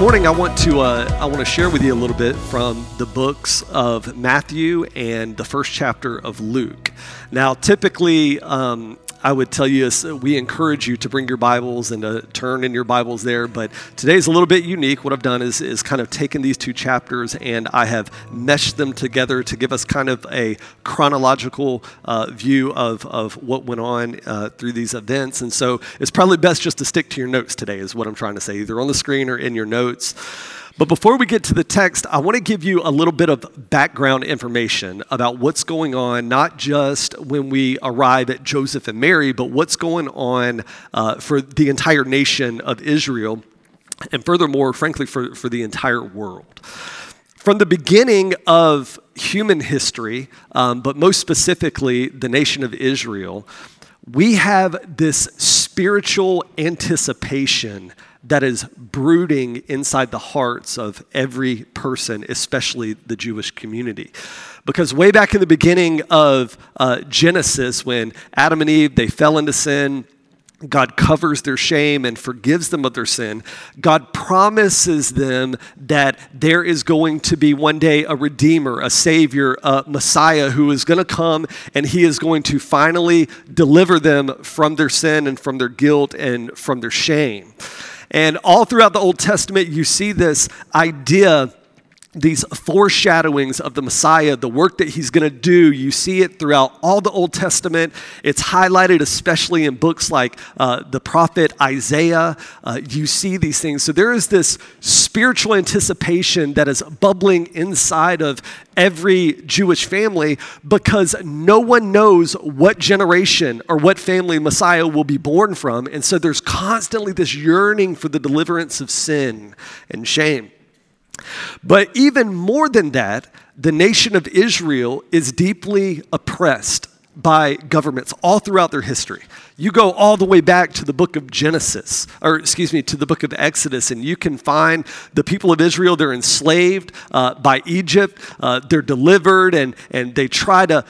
morning, I want to share with you a little bit from the books of Matthew and the first chapter of Luke. Now, typically, I would tell you, we encourage you to bring your Bibles and to turn in your Bibles there, but today's a little bit unique. What I've done is kind of taken these two chapters and I have meshed them together to give us kind of a chronological view of what went on through these events. And so it's probably best just to stick to your notes today is what I'm trying to say, either on the screen or in your notes. But before we get to the text, I want to give you a little bit of background information about what's going on, not just when we arrive at Joseph and Mary, but what's going on for the entire nation of Israel, and furthermore, frankly, for the entire world. From the beginning of human history, but most specifically the nation of Israel, we have this spiritual anticipation that is brooding inside the hearts of every person, especially the Jewish community. Because way back in the beginning of Genesis, when Adam and Eve, they fell into sin, God covers their shame and forgives them of their sin. God promises them that there is going to be one day a Redeemer, a Savior, a Messiah who is going to come, and he is going to finally deliver them from their sin and from their guilt and from their shame. And all throughout the Old Testament, you see this idea, these foreshadowings of the Messiah, the work that he's going to do. You see it throughout all the Old Testament. It's highlighted especially in books like the prophet Isaiah. You see these things. So there is this spiritual anticipation that is bubbling inside of every Jewish family because no one knows what generation or what family Messiah will be born from. And so there's constantly this yearning for the deliverance of sin and shame. But even more than that, the nation of Israel is deeply oppressed by governments all throughout their history. You go all the way back to the book of Genesis, or excuse me, to the book of Exodus, and you can find the people of Israel, they're enslaved by Egypt. They're delivered, and they try to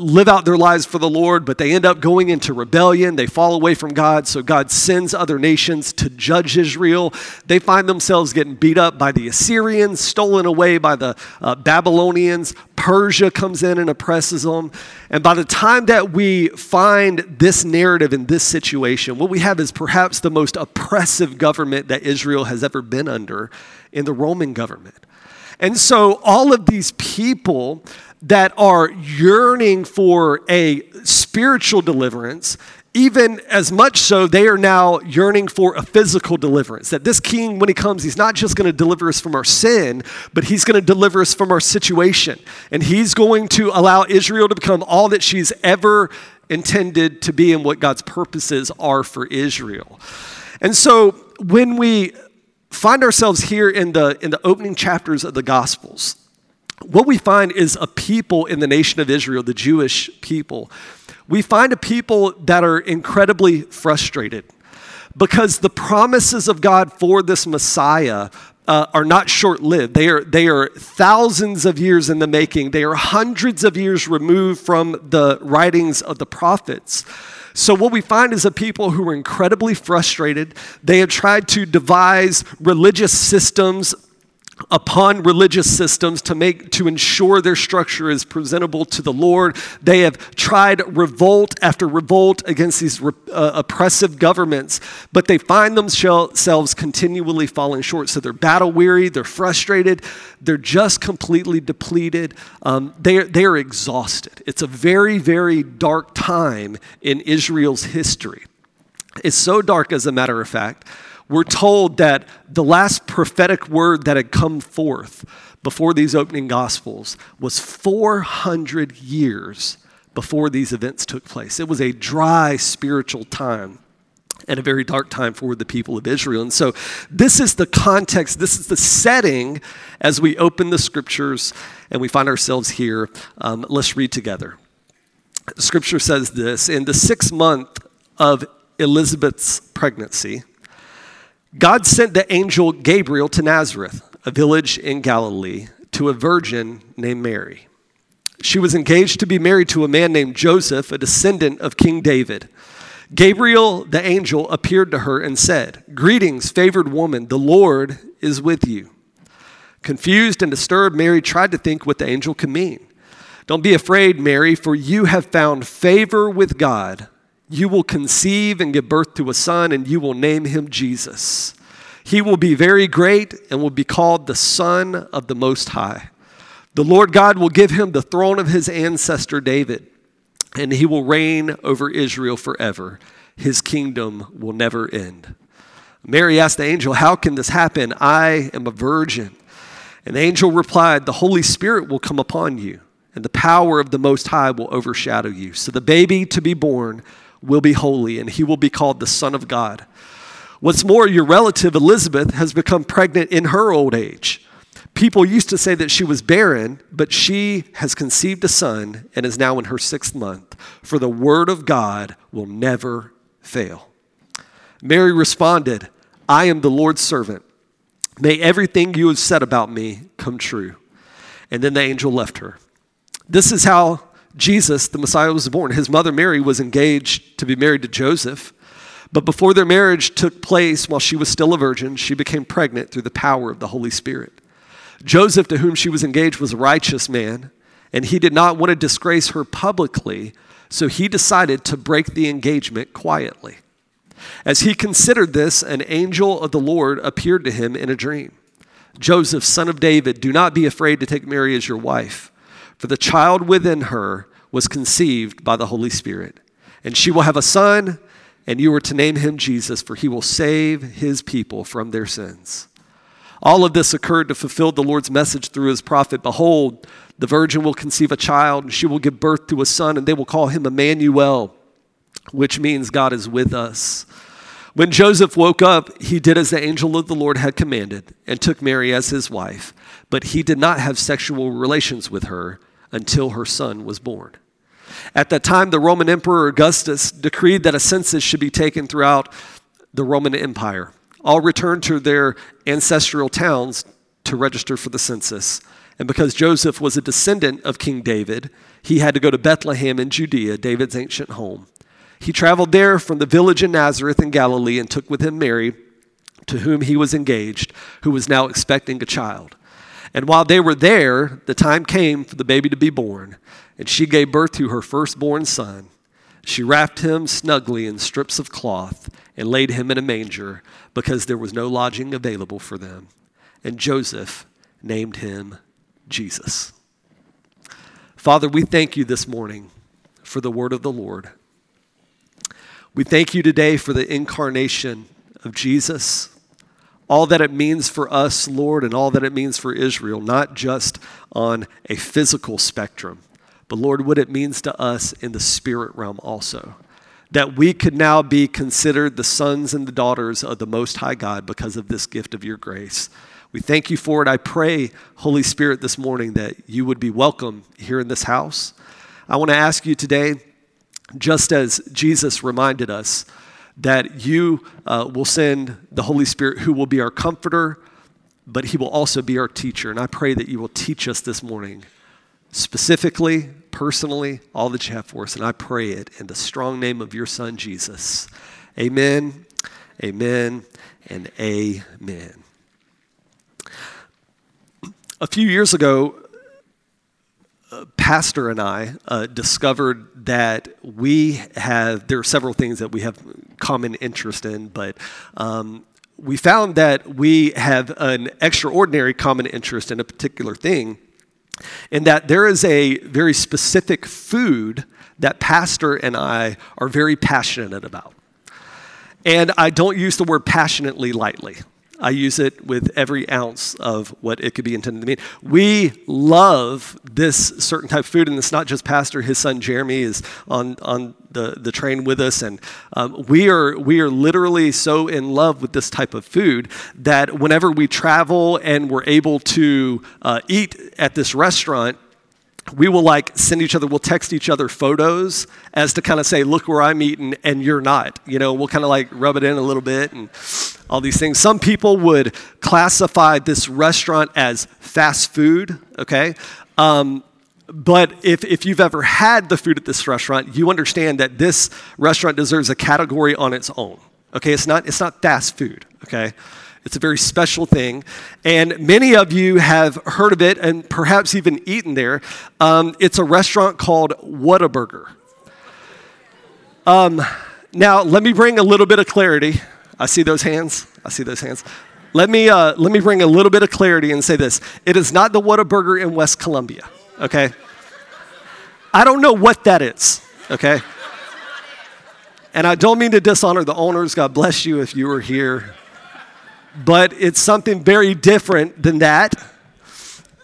live out their lives for the Lord, but they end up going into rebellion. They fall away from God, so God sends other nations to judge Israel. They find themselves getting beat up by the Assyrians, stolen away by the Babylonians. Persia comes in and oppresses them. And by the time that we find this narrative in this situation, what we have is perhaps the most oppressive government that Israel has ever been under, in the Roman government. And so all of these people that are yearning for a spiritual deliverance, even as much so, they are now yearning for a physical deliverance. That this king, when he comes, he's not just going to deliver us from our sin, but he's going to deliver us from our situation. And he's going to allow Israel to become all that she's ever intended to be and what God's purposes are for Israel. And so when we find ourselves here in the opening chapters of the Gospels, what we find is a people in the nation of Israel, the Jewish people. We find a people that are incredibly frustrated because the promises of God for this Messiah are not short-lived. They are thousands of years in the making. They are hundreds of years removed from the writings of the prophets. So what we find is a people who are incredibly frustrated. They have tried to devise religious systems upon religious systems to ensure their structure is presentable to the Lord. They have tried revolt after revolt against these oppressive governments, but they find themselves continually falling short. So they're battle weary, they're frustrated, they're just completely depleted. They are exhausted. It's a very, very dark time in Israel's history. It's so dark, as a matter of fact, we're told that the last prophetic word that had come forth before these opening Gospels was 400 years before these events took place. It was a dry spiritual time and a very dark time for the people of Israel. And so this is the context, this is the setting as we open the scriptures and we find ourselves here. Let's read together. Scripture says this: in the 6th month of Elizabeth's pregnancy, God sent the angel Gabriel to Nazareth, a village in Galilee, to a virgin named Mary. She was engaged to be married to a man named Joseph, a descendant of King David. Gabriel, the angel, appeared to her and said, "Greetings, favored woman, the Lord is with you." Confused and disturbed, Mary tried to think what the angel could mean. "Don't be afraid, Mary, for you have found favor with God. You will conceive and give birth to a son, and you will name him Jesus. He will be very great and will be called the Son of the Most High. The Lord God will give him the throne of his ancestor David, and he will reign over Israel forever. His kingdom will never end." Mary asked the angel, "How can this happen? I am a virgin." An angel replied, "The Holy Spirit will come upon you, and the power of the Most High will overshadow you. So the baby to be born will be holy, and he will be called the Son of God. What's more, your relative Elizabeth has become pregnant in her old age. People used to say that she was barren, but she has conceived a son and is now in her 6th month, for the word of God will never fail." Mary responded, "I am the Lord's servant. May everything you have said about me come true." And then the angel left her. This is how Jesus, the Messiah, was born. His mother Mary was engaged to be married to Joseph, but before their marriage took place, while she was still a virgin, she became pregnant through the power of the Holy Spirit. Joseph, to whom she was engaged, was a righteous man, and he did not want to disgrace her publicly, so he decided to break the engagement quietly. As he considered this, an angel of the Lord appeared to him in a dream. "Joseph, son of David, do not be afraid to take Mary as your wife, for the child within her was conceived by the Holy Spirit. And she will have a son, and you are to name him Jesus, for he will save his people from their sins." All of this occurred to fulfill the Lord's message through his prophet. "Behold, the virgin will conceive a child, and she will give birth to a son, and they will call him Emmanuel," which means God is with us. When Joseph woke up, he did as the angel of the Lord had commanded and took Mary as his wife, but he did not have sexual relations with her until her son was born. At that time, the Roman Emperor Augustus decreed that a census should be taken throughout the Roman Empire. All returned to their ancestral towns to register for the census. And because Joseph was a descendant of King David, he had to go to Bethlehem in Judea, David's ancient home. He traveled there from the village in Nazareth in Galilee and took with him Mary, to whom he was engaged, who was now expecting a child. And while they were there, the time came for the baby to be born, and she gave birth to her firstborn son. She wrapped him snugly in strips of cloth and laid him in a manger because there was no lodging available for them. And Joseph named him Jesus. Father, we thank you this morning for the word of the Lord. We thank you today for the incarnation of Jesus, all that it means for us, Lord, and all that it means for Israel, not just on a physical spectrum, but Lord, what it means to us in the spirit realm also, that we could now be considered the sons and the daughters of the Most High God because of this gift of your grace. We thank you for it. I pray, Holy Spirit, this morning that you would be welcome here in this house. I want to ask you today, just as Jesus reminded us, that you will send the Holy Spirit who will be our comforter, but he will also be our teacher. And I pray that you will teach us this morning specifically, personally, all that you have for us. And I pray it in the strong name of your son, Jesus. Amen, amen, and amen. A few years ago, Pastor and I discovered that there are several things that we have common interest in, but we found that we have an extraordinary common interest in a particular thing, and that there is a very specific food that Pastor and I are very passionate about. And I don't use the word passionately lightly. I use it with every ounce of what it could be intended to mean. We love this certain type of food, and it's not just Pastor. His son Jeremy is on the train with us, and we are literally so in love with this type of food that whenever we travel and we're able to eat at this restaurant, we will we'll text each other photos as to kind of say, look where I'm eating and you're not. You know, we'll kind of rub it in a little bit and all these things. Some people would classify this restaurant as fast food, okay? But if you've ever had the food at this restaurant, you understand that this restaurant deserves a category on its own. Okay, it's not fast food, okay? It's a very special thing. And many of you have heard of it and perhaps even eaten there. It's a restaurant called Whataburger. Now, let me bring a little bit of clarity. I see those hands. Let me bring a little bit of clarity and say this. It is not the Whataburger in West Columbia, okay? I don't know what that is, okay? And I don't mean to dishonor the owners. God bless you if you were here. But it's something very different than that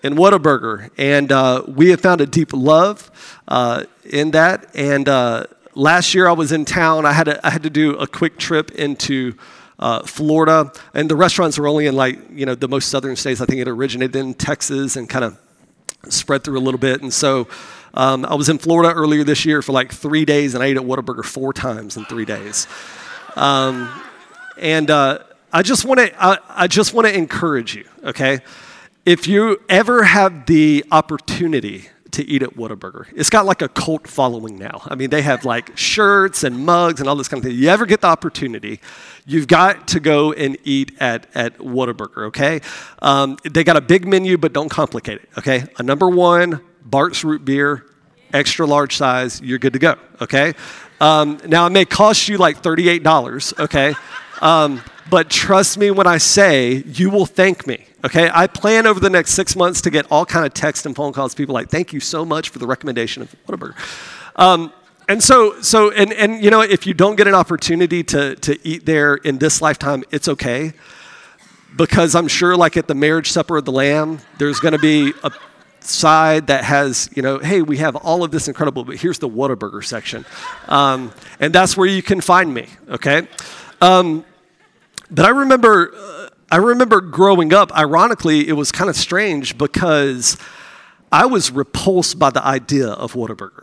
in Whataburger. And we have found a deep love in that. And last year I was in town. I had to do a quick trip into Florida. And the restaurants were only in the most southern states. I think it originated in Texas and kind of spread through a little bit. And so I was in Florida earlier this year for 3 days, and I ate at Whataburger 4 times in 3 days. I just want to encourage you, okay? If you ever have the opportunity to eat at Whataburger, it's got a cult following now. I mean, they have shirts and mugs and all this kind of thing. You ever get the opportunity, you've got to go and eat at Whataburger, okay? They got a big menu, but don't complicate it, okay? A number one, Bart's root beer, extra large size, you're good to go, okay? Now, it may cost you $38, okay? But trust me when I say, you will thank me, okay? I plan over the next 6 months to get all kind of text and phone calls. People thank you so much for the recommendation of Whataburger. And if you don't get an opportunity to eat there in this lifetime, it's okay. Because I'm sure at the marriage supper of the Lamb, there's going to be a side that has, hey, we have all of this incredible, but here's the Whataburger section. And that's where you can find me, okay? But I remember growing up, ironically, it was kind of strange because I was repulsed by the idea of Whataburger.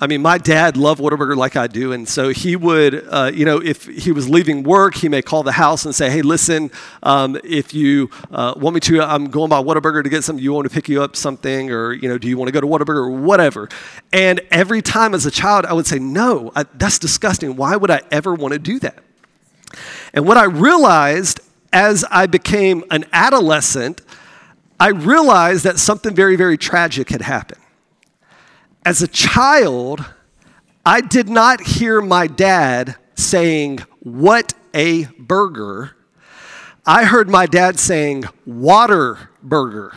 I mean, my dad loved Whataburger like I do, and so he would, if he was leaving work, he may call the house and say, hey, listen, if you want me to, I'm going by Whataburger to get something. You want me to pick you up something, or, do you want to go to Whataburger or whatever? And every time as a child, I would say, no, that's disgusting. Why would I ever want to do that? And what I realized as I became an adolescent, I realized that something very, very tragic had happened. As a child, I did not hear my dad saying, "What a burger." I heard my dad saying, "Whataburger."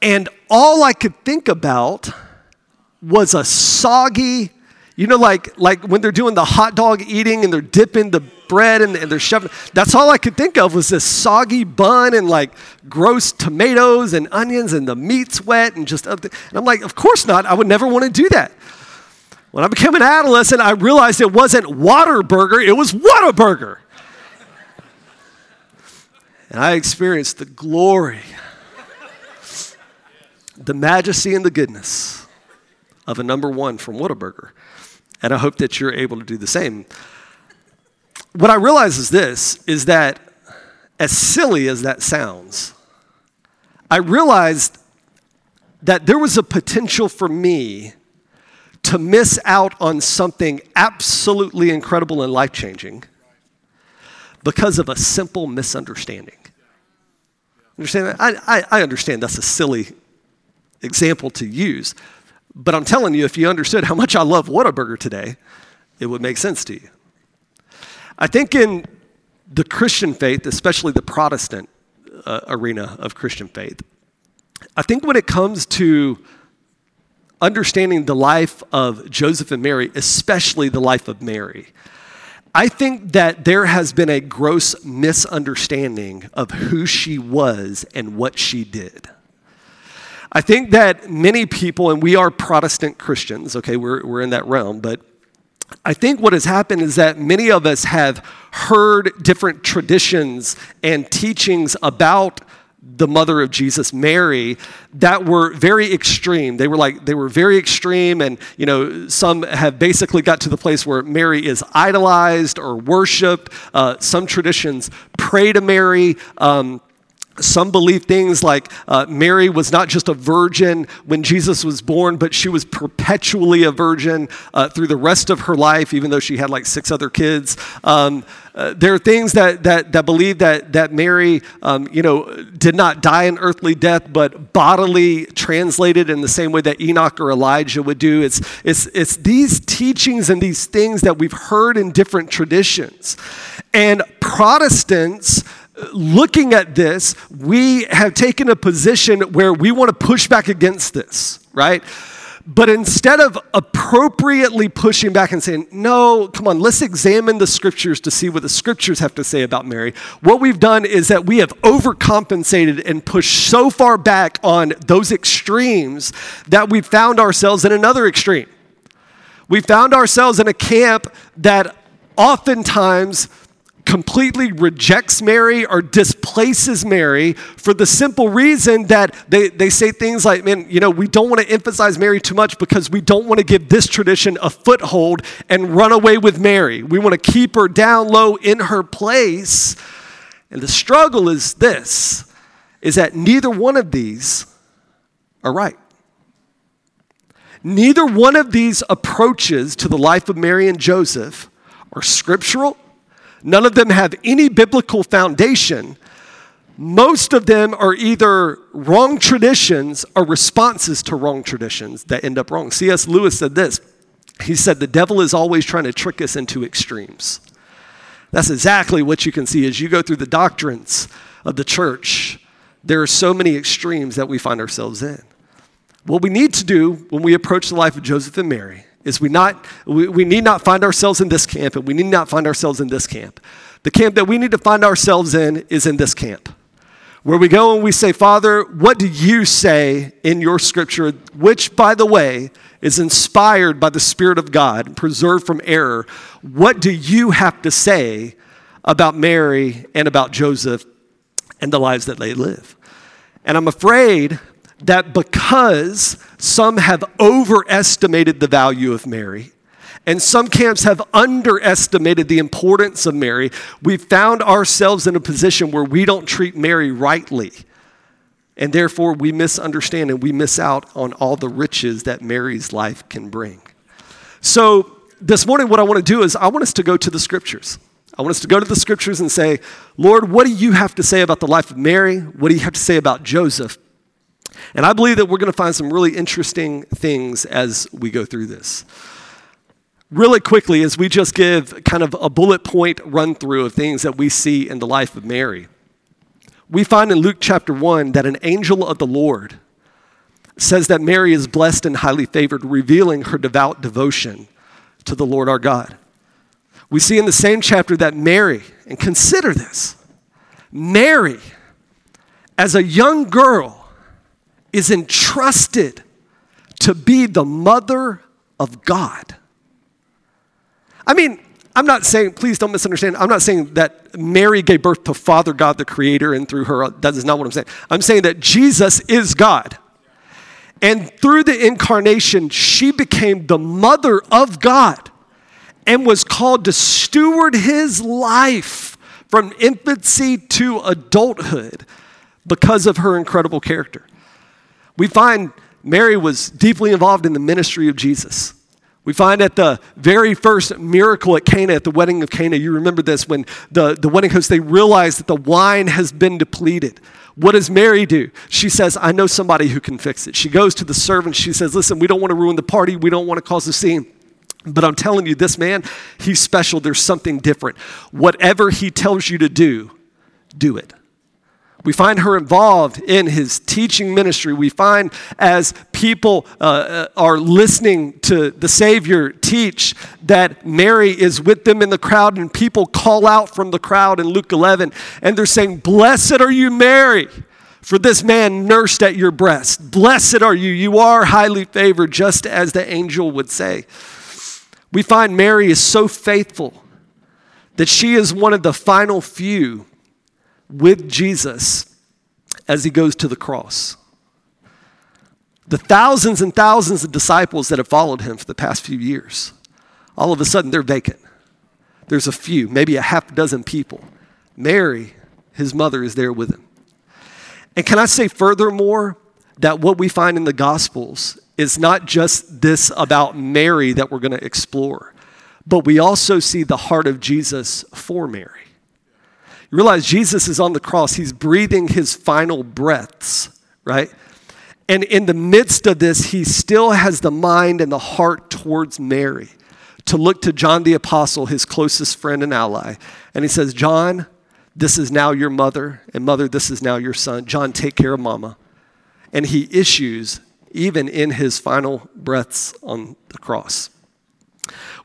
And all I could think about was a soggy, like when they're doing the hot dog eating and they're dipping the bread and they're shoving. That's all I could think of was this soggy bun and gross tomatoes and onions and the meat's wet and just other things. And I'm of course not. I would never want to do that. When I became an adolescent, I realized it wasn't Whataburger. It was Whataburger. And I experienced the glory, the majesty and the goodness of a number one from Whataburger. And I hope that you're able to do the same. What I realize is that as silly as that sounds, I realized that there was a potential for me to miss out on something absolutely incredible and life-changing because of a simple misunderstanding. Understand that? I understand that's a silly example to use. But I'm telling you, if you understood how much I love Whataburger today, it would make sense to you. I think in the Christian faith, especially the Protestant arena of Christian faith, I think when it comes to understanding the life of Joseph and Mary, especially the life of Mary, I think that there has been a gross misunderstanding of who she was and what she did. I think that many people, and we are Protestant Christians, okay, we're in that realm, but I think what has happened is that many of us have heard different traditions and teachings about the mother of Jesus, Mary, that were very extreme. They were very extreme, and some have basically got to the place where Mary is idolized or worshipped. Some traditions pray to Mary. Some believe things like Mary was not just a virgin when Jesus was born, but she was perpetually a virgin through the rest of her life, even though she had like 6 other kids. There are things that believe that Mary, did not die an earthly death, but bodily translated in the same way that Enoch or Elijah would do. It's these teachings and these things that we've heard in different traditions, and Protestants. Looking at this, we have taken a position where we want to push back against this, right? But instead of appropriately pushing back and saying, no, come on, let's examine the scriptures to see what the scriptures have to say about Mary, what we've done is that we have overcompensated and pushed so far back on those extremes that we found ourselves in another extreme. We found ourselves in a camp that oftentimes completely rejects Mary or displaces Mary for the simple reason that they say things like, man, we don't want to emphasize Mary too much because we don't want to give this tradition a foothold and run away with Mary. We want to keep her down low in her place. And the struggle is this, is that neither one of these are right. Neither one of these approaches to the life of Mary and Joseph are scriptural. None of them have any biblical foundation. Most of them are either wrong traditions or responses to wrong traditions that end up wrong. C.S. Lewis said this. He said, the devil is always trying to trick us into extremes. That's exactly what you can see as you go through the doctrines of the church. There are so many extremes that we find ourselves in. What we need to do when we approach the life of Joseph and Mary is we need not find ourselves in this camp, and we need not find ourselves in this camp. The camp that we need to find ourselves in is in this camp, where we go and we say, Father, what do you say in your scripture, which, by the way, is inspired by the Spirit of God, preserved from error? What do you have to say about Mary and about Joseph and the lives that they live? And I'm afraid that because some have overestimated the value of Mary, and some camps have underestimated the importance of Mary, we've found ourselves in a position where we don't treat Mary rightly, and therefore we misunderstand and we miss out on all the riches that Mary's life can bring. So this morning what I want to do is I want us to go to the scriptures. I want us to go to the scriptures and say, Lord, what do you have to say about the life of Mary? What do you have to say about Joseph? And I believe that we're going to find some really interesting things as we go through this. Really quickly, as we just give kind of a bullet point run through of things that we see in the life of Mary, we find in Luke chapter 1 that an angel of the Lord says that Mary is blessed and highly favored, revealing her devout devotion to the Lord our God. We see in the same chapter that Mary, and consider this, Mary, as a young girl, is entrusted to be the mother of God. I mean, I'm not saying, please don't misunderstand, I'm not saying that Mary gave birth to Father God the Creator and through her, that is not what I'm saying. I'm saying that Jesus is God. And through the incarnation, she became the mother of God and was called to steward his life from infancy to adulthood because of her incredible character. We find Mary was deeply involved in the ministry of Jesus. We find at the very first miracle at Cana, at the wedding of Cana, you remember this, when the wedding host, they realize that the wine has been depleted. What does Mary do? She says, I know somebody who can fix it. She goes to the servants. She says, listen, we don't want to ruin the party. We don't want to cause a scene. But I'm telling you, this man, he's special. There's something different. Whatever he tells you to do, do it. We find her involved in his teaching ministry. We find as people are listening to the Savior teach that Mary is with them in the crowd, and people call out from the crowd in Luke 11, and they're saying, blessed are you, Mary, for this man nursed at your breast. Blessed are you. You are highly favored, just as the angel would say. We find Mary is so faithful that she is one of the final few with Jesus as he goes to the cross. The thousands and thousands of disciples that have followed him for the past few years, all of a sudden they're vacant. There's a few, maybe a half dozen people. Mary, his mother, is there with him. And can I say furthermore that what we find in the Gospels is not just this about Mary that we're going to explore, but we also see the heart of Jesus for Mary. You realize Jesus is on the cross. He's breathing his final breaths, right? And in the midst of this, he still has the mind and the heart towards Mary to look to John the Apostle, his closest friend and ally. And he says, John, this is now your mother, and mother, this is now your son. John, take care of mama. And he issues, even in his final breaths on the cross.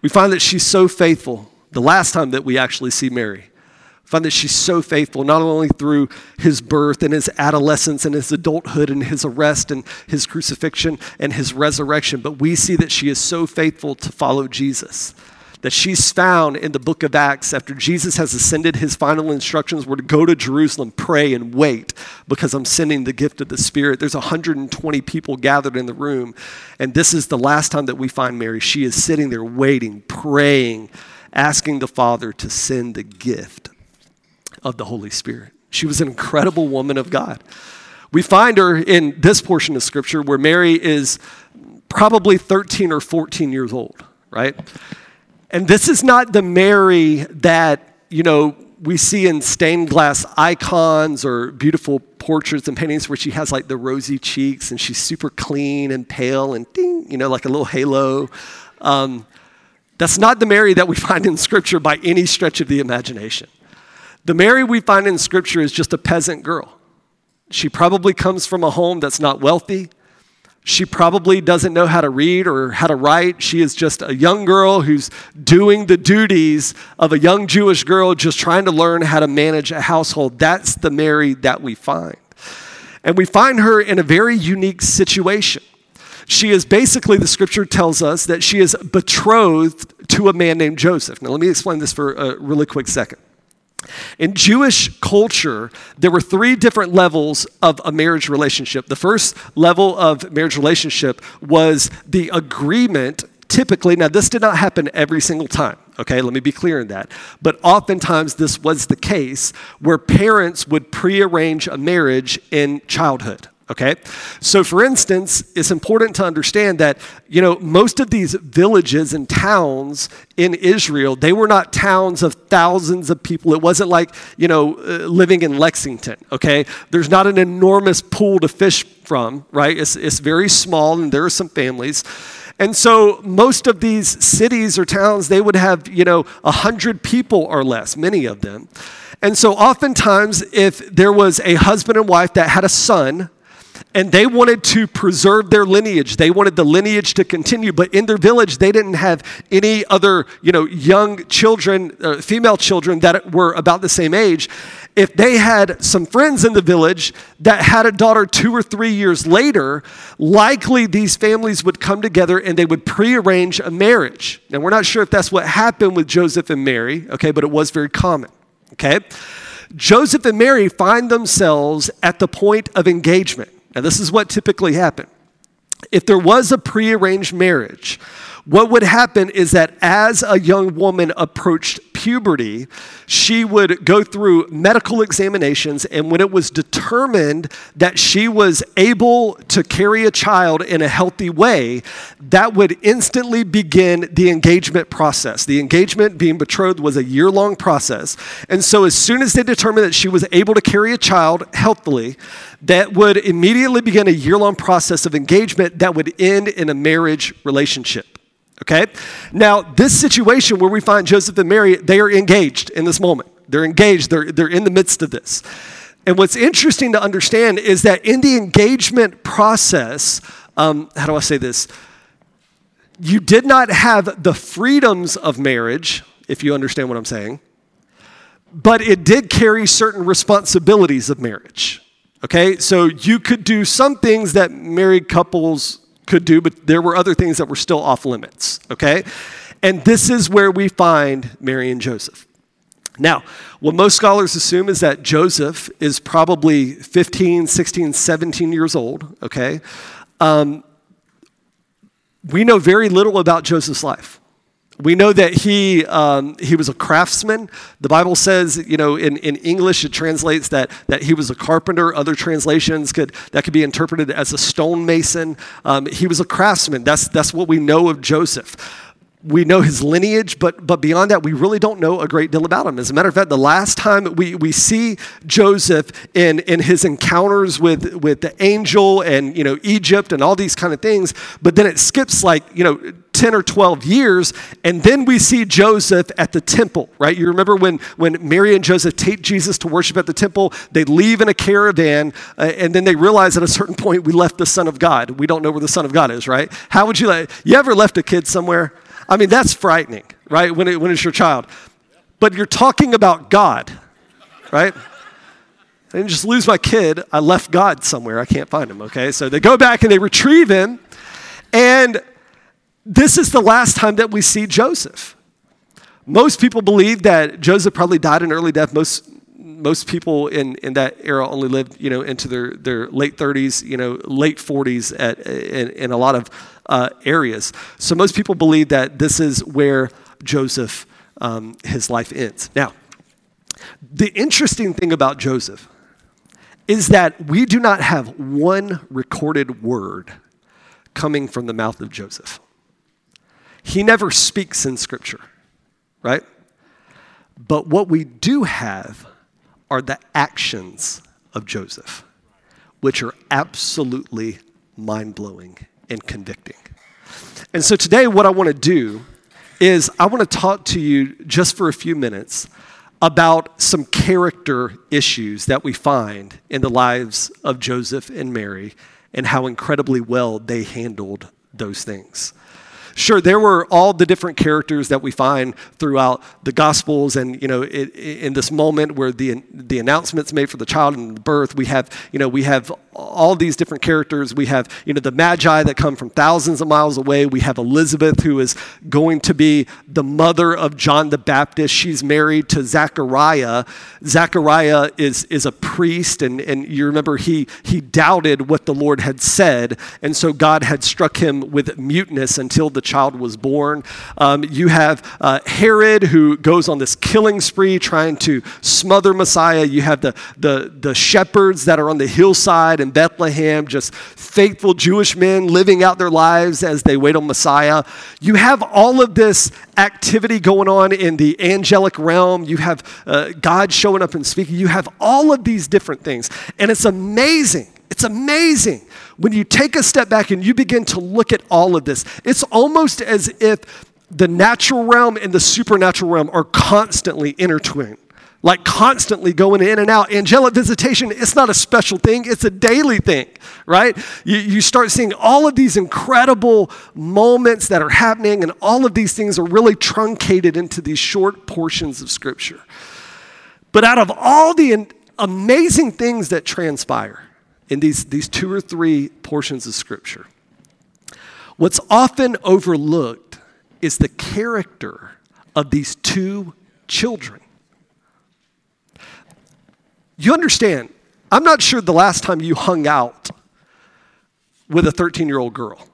We find that she's so faithful. The last time that we actually see Mary, we find that she's so faithful, not only through his birth and his adolescence and his adulthood and his arrest and his crucifixion and his resurrection, but we see that she is so faithful to follow Jesus. That she's found in the book of Acts after Jesus has ascended, his final instructions were to go to Jerusalem, pray and wait because I'm sending the gift of the Spirit. There's 120 people gathered in the room. And this is the last time that we find Mary. She is sitting there waiting, praying, asking the Father to send the gift of the Holy Spirit. She was an incredible woman of God. We find her in this portion of Scripture where Mary is probably 13 or 14 years old, right? And this is not the Mary that, you know, we see in stained glass icons or beautiful portraits and paintings where she has like the rosy cheeks and she's super clean and pale and ding, you know, like a little halo. That's not the Mary that we find in Scripture by any stretch of the imagination. The Mary we find in Scripture is just a peasant girl. She probably comes from a home that's not wealthy. She probably doesn't know how to read or how to write. She is just a young girl who's doing the duties of a young Jewish girl just trying to learn how to manage a household. That's the Mary that we find. And we find her in a very unique situation. She is basically, the Scripture tells us, that she is betrothed to a man named Joseph. Now, let me explain this for a really quick second. In Jewish culture, there were three different levels of a marriage relationship. The first level of marriage relationship was the agreement, typically. Now, this did not happen every single time, okay? Let me be clear in that. But oftentimes, this was the case where parents would prearrange a marriage in childhood. Okay, so for instance, it's important to understand that, you know, most of these villages and towns in Israel, they were not towns of thousands of people. It wasn't like, you know, living in Lexington, okay? There's not an enormous pool to fish from, right? It's very small, and there are some families. And so most of these cities or towns, they would have, you know, 100 people or less, many of them. And so oftentimes, if there was a husband and wife that had a son, and they wanted to preserve their lineage. They wanted the lineage to continue, but in their village, they didn't have any other, you know, young children, female children that were about the same age. If they had some friends in the village that had a daughter 2 or 3 years later, likely these families would come together and they would prearrange a marriage. Now, we're not sure if that's what happened with Joseph and Mary, okay, but it was very common, okay? Joseph and Mary find themselves at the point of engagement. Now, this is what typically happened. If there was a prearranged marriage, what would happen is that as a young woman approached puberty, she would go through medical examinations, and when it was determined that she was able to carry a child in a healthy way, that would instantly begin the engagement process. The engagement, being betrothed, was a year-long process. And so as soon as they determined that she was able to carry a child healthily, that would immediately begin a year-long process of engagement that would end in a marriage relationship, okay? Now, this situation where we find Joseph and Mary, they are engaged in this moment. They're engaged. They're in the midst of this. And what's interesting to understand is that in the engagement process, how do I say this? You did not have the freedoms of marriage, if you understand what I'm saying, but it did carry certain responsibilities of marriage. Okay, so you could do some things that married couples could do, but there were other things that were still off limits, okay? And this is where we find Mary and Joseph. Now, what most scholars assume is that Joseph is probably 15, 16, 17 years old, okay? We know very little about Joseph's life. We know that he was a craftsman. The Bible says, you know, in English it translates that he was a carpenter. Other translations could be interpreted as a stonemason. He was a craftsman. That's what we know of Joseph. We know his lineage, but beyond that, we really don't know a great deal about him. As a matter of fact, the last time we see Joseph in his encounters with the angel and, you know, Egypt and all these kind of things, but then it skips like, you know, 10 or 12 years, and then we see Joseph at the temple, right? You remember when Mary and Joseph take Jesus to worship at the temple, they leave in a caravan, and then they realize at a certain point, we left the Son of God. We don't know where the Son of God is, right? How would you like, you ever left a kid somewhere? I mean, that's frightening, right? When it's your child. But you're talking about God, right? I didn't just lose my kid. I left God somewhere. I can't find him, okay? So they go back and they retrieve him. And this is the last time that we see Joseph. Most people believe that Joseph probably died an early death. Most people in that era only lived, you know, into their late 30s, you know, late 40s in a lot of areas. So most people believe that this is where Joseph, his life ends. Now, the interesting thing about Joseph is that we do not have one recorded word coming from the mouth of Joseph. He never speaks in Scripture, right? But what we do have are the actions of Joseph, which are absolutely mind-blowing and convicting. And so today what I want to do is I want to talk to you just for a few minutes about some character issues that we find in the lives of Joseph and Mary and how incredibly well they handled those things. Sure, there were all the different characters that we find throughout the Gospels, and you know, in this moment where the announcement's made for the child and the birth, we have all these different characters. We have, you know, the Magi that come from thousands of miles away. We have Elizabeth, who is going to be the mother of John the Baptist. She's married to Zechariah. Zechariah is a priest, and you remember he doubted what the Lord had said, and so God had struck him with muteness until the child was born. You have Herod, who goes on this killing spree trying to smother Messiah. You have the shepherds that are on the hillside in Bethlehem, just faithful Jewish men living out their lives as they wait on Messiah. You have all of this activity going on in the angelic realm. You have God showing up and speaking. You have all of these different things. And it's amazing. It's amazing when you take a step back and you begin to look at all of this. It's almost as if the natural realm and the supernatural realm are constantly intertwined, like constantly going in and out. Angelic visitation, it's not a special thing. It's a daily thing, right? You start seeing all of these incredible moments that are happening, and all of these things are really truncated into these short portions of Scripture. But out of all the amazing things that transpire in these two or three portions of Scripture, what's often overlooked is the character of these two children. You understand, I'm not sure the last time you hung out with a 13-year-old girl,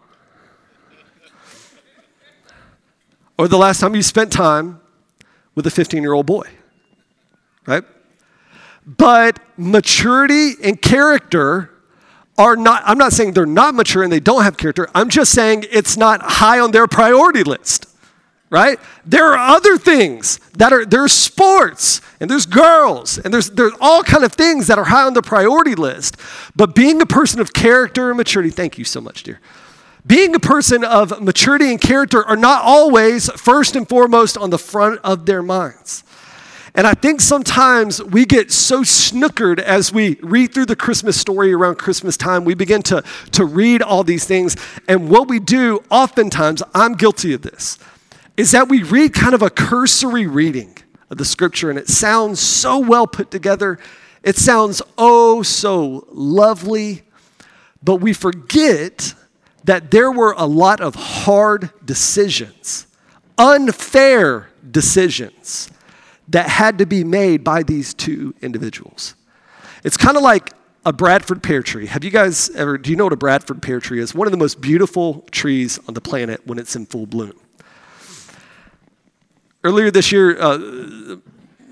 or the last time you spent time with a 15-year-old boy, right? But maturity and character are not, I'm not saying they're not mature and they don't have character. I'm just saying it's not high on their priority list, right? There are other things there's sports and there's girls and there's all kind of things that are high on the priority list. But being a person of character and maturity, thank you so much, dear. Being a person of maturity and character are not always first and foremost on the front of their minds. And I think sometimes we get so snookered as we read through the Christmas story around Christmas time. We begin to read all these things. And what we do oftentimes, I'm guilty of this, is that we read kind of a cursory reading of the Scripture, and it sounds so well put together. It sounds oh so lovely. But we forget that there were a lot of hard decisions, unfair decisions, that had to be made by these two individuals. It's kind of like a Bradford pear tree. Do you know what a Bradford pear tree is? One of the most beautiful trees on the planet when it's in full bloom. Earlier this year,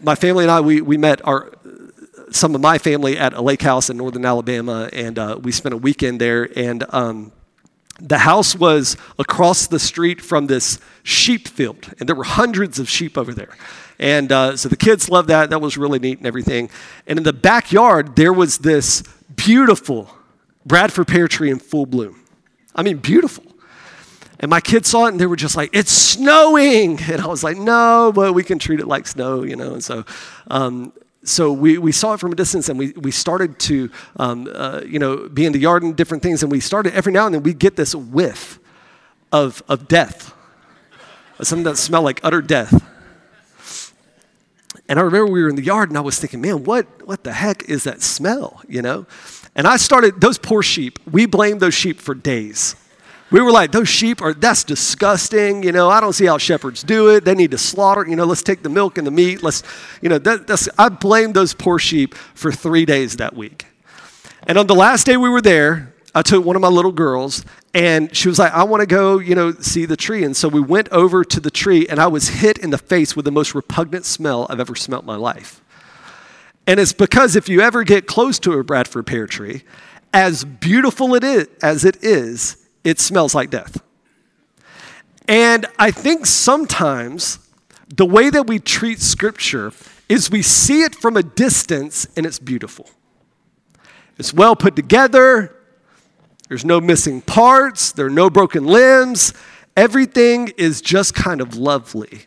my family and I, we met some of my family at a lake house in northern Alabama, and we spent a weekend there. And the house was across the street from this sheep field, and there were hundreds of sheep over there. And so the kids loved that. That was really neat and everything. And in the backyard, there was this beautiful Bradford pear tree in full bloom. I mean, beautiful. And my kids saw it, and they were just like, it's snowing. And I was like, no, but we can treat it like snow, you know. And so we saw it from a distance, and we started to, be in the yard and different things. And we started, every now and then, we get this whiff of death, something that smelled like utter death. And I remember we were in the yard, and I was thinking, man, what the heck is that smell, you know? And I started, those poor sheep, we blamed those sheep for days. We were like, those sheep that's disgusting, you know, I don't see how shepherds do it, they need to slaughter, you know, let's take the milk and the meat, I blamed those poor sheep for 3 days that week. And on the last day we were there, I took one of my little girls, and she was like, I want to go, you know, see the tree. And so we went over to the tree, and I was hit in the face with the most repugnant smell I've ever smelled in my life. And it's because if you ever get close to a Bradford pear tree, as beautiful as it is, it smells like death. And I think sometimes the way that we treat Scripture is we see it from a distance, and it's beautiful. It's well put together. There's no missing parts. There are no broken limbs. Everything is just kind of lovely.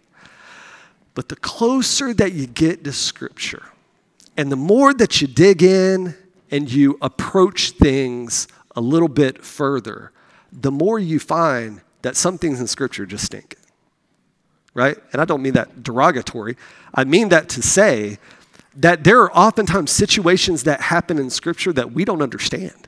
But the closer that you get to Scripture, and the more that you dig in and you approach things a little bit further, the more you find that some things in Scripture just stink, right? And I don't mean that derogatory. I mean that to say that there are oftentimes situations that happen in Scripture that we don't understand.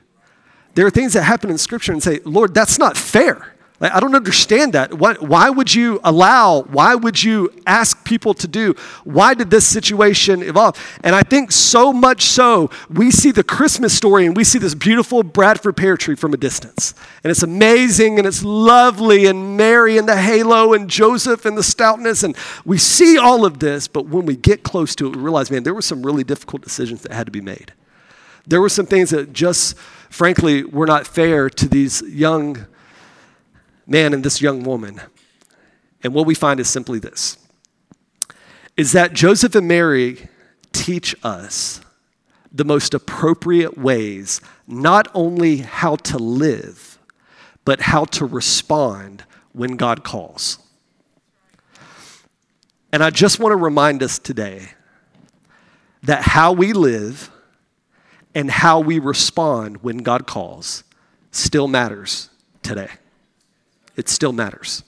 There are things that happen in Scripture and say, Lord, that's not fair. Like, I don't understand that. Why would you allow? Why would you ask people to do? Why did this situation evolve? And I think so much so, we see the Christmas story and we see this beautiful Bradford pear tree from a distance. And it's amazing and it's lovely, and Mary and the halo and Joseph and the stoutness. And we see all of this, but when we get close to it, we realize, man, there were some really difficult decisions that had to be made. There were some things that just, frankly, were not fair to these young man and this young woman. And what we find is simply this, is that Joseph and Mary teach us the most appropriate ways, not only how to live, but how to respond when God calls. And I just want to remind us today that how we live and how we respond when God calls still matters today. It still matters.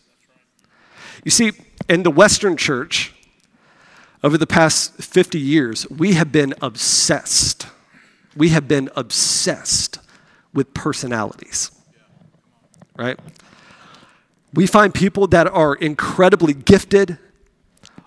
You see, in the Western church, over the past 50 years, we have been obsessed. We have been obsessed with personalities, right? We find people that are incredibly gifted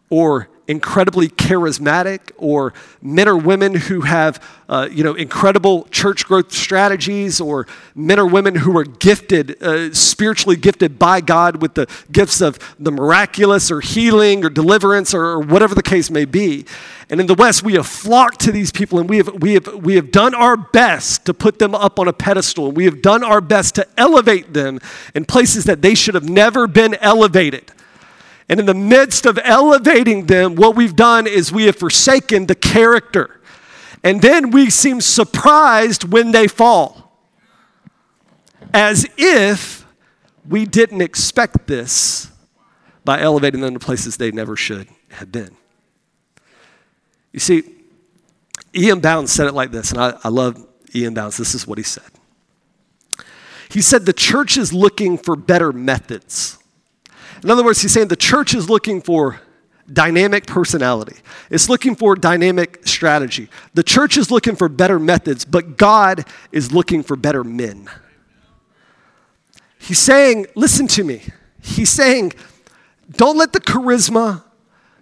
or incredibly charismatic, or men or women who have, incredible church growth strategies, or men or women who are gifted, spiritually gifted by God with the gifts of the miraculous or healing or deliverance or whatever the case may be. And in the West, we have flocked to these people, and we have done our best to put them up on a pedestal. We have done our best to elevate them in places that they should have never been elevated. And in the midst of elevating them, what we've done is we have forsaken the character. And then we seem surprised when they fall, as if we didn't expect this by elevating them to places they never should have been. You see, E. M. Bounds said it like this, and I love E. M. Bounds. This is what he said. He said, the church is looking for better methods. In other words, he's saying the church is looking for dynamic personality. It's looking for dynamic strategy. The church is looking for better methods, but God is looking for better men. He's saying, listen to me. He's saying, don't let the charisma,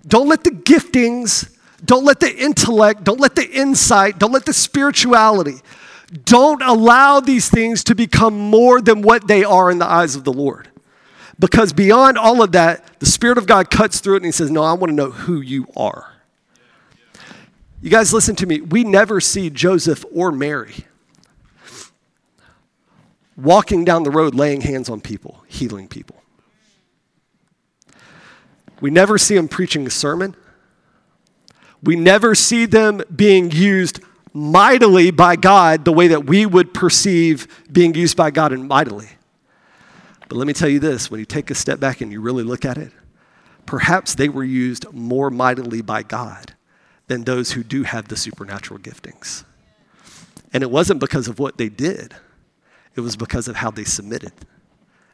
don't let the giftings, don't let the intellect, don't let the insight, don't let the spirituality, don't allow these things to become more than what they are in the eyes of the Lord. Because beyond all of that, the Spirit of God cuts through it and he says, no, I want to know who you are. You guys, listen to me. We never see Joseph or Mary walking down the road, laying hands on people, healing people. We never see them preaching a sermon. We never see them being used mightily by God the way that we would perceive being used by God and mightily. But let me tell you this, when you take a step back and you really look at it, perhaps they were used more mightily by God than those who do have the supernatural giftings. And it wasn't because of what they did. It was because of how they submitted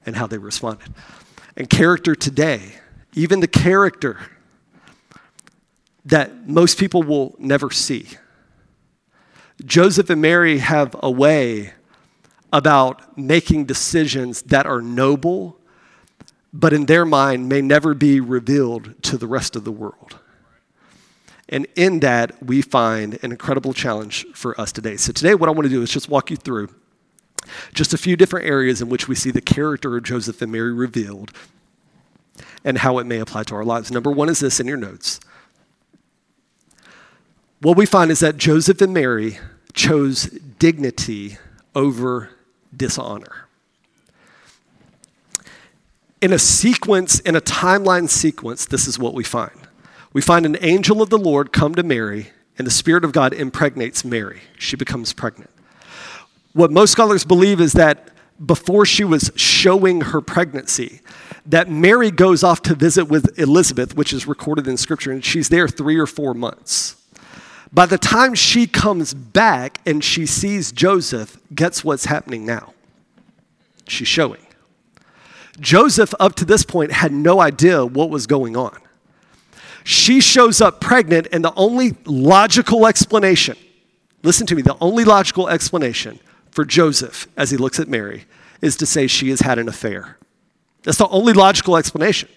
and how they responded. And character today, even the character that most people will never see. Joseph and Mary have a way about making decisions that are noble, but in their mind may never be revealed to the rest of the world. And in that, we find an incredible challenge for us today. So today, what I want to do is just walk you through just a few different areas in which we see the character of Joseph and Mary revealed and how it may apply to our lives. Number one is this in your notes. What we find is that Joseph and Mary chose dignity over dishonor. In a sequence, in a timeline sequence, this is what we find. We find an angel of the Lord come to Mary, and the Spirit of God impregnates Mary. She becomes pregnant. What most scholars believe is that before she was showing her pregnancy, that Mary goes off to visit with Elizabeth, which is recorded in Scripture, and she's there 3 or 4 months. By the time she comes back and she sees Joseph, guess what's happening now? She's showing. Joseph, up to this point, had no idea what was going on. She shows up pregnant, and the only logical explanation, listen to me, the only logical explanation for Joseph as he looks at Mary is to say she has had an affair. That's the only logical explanation.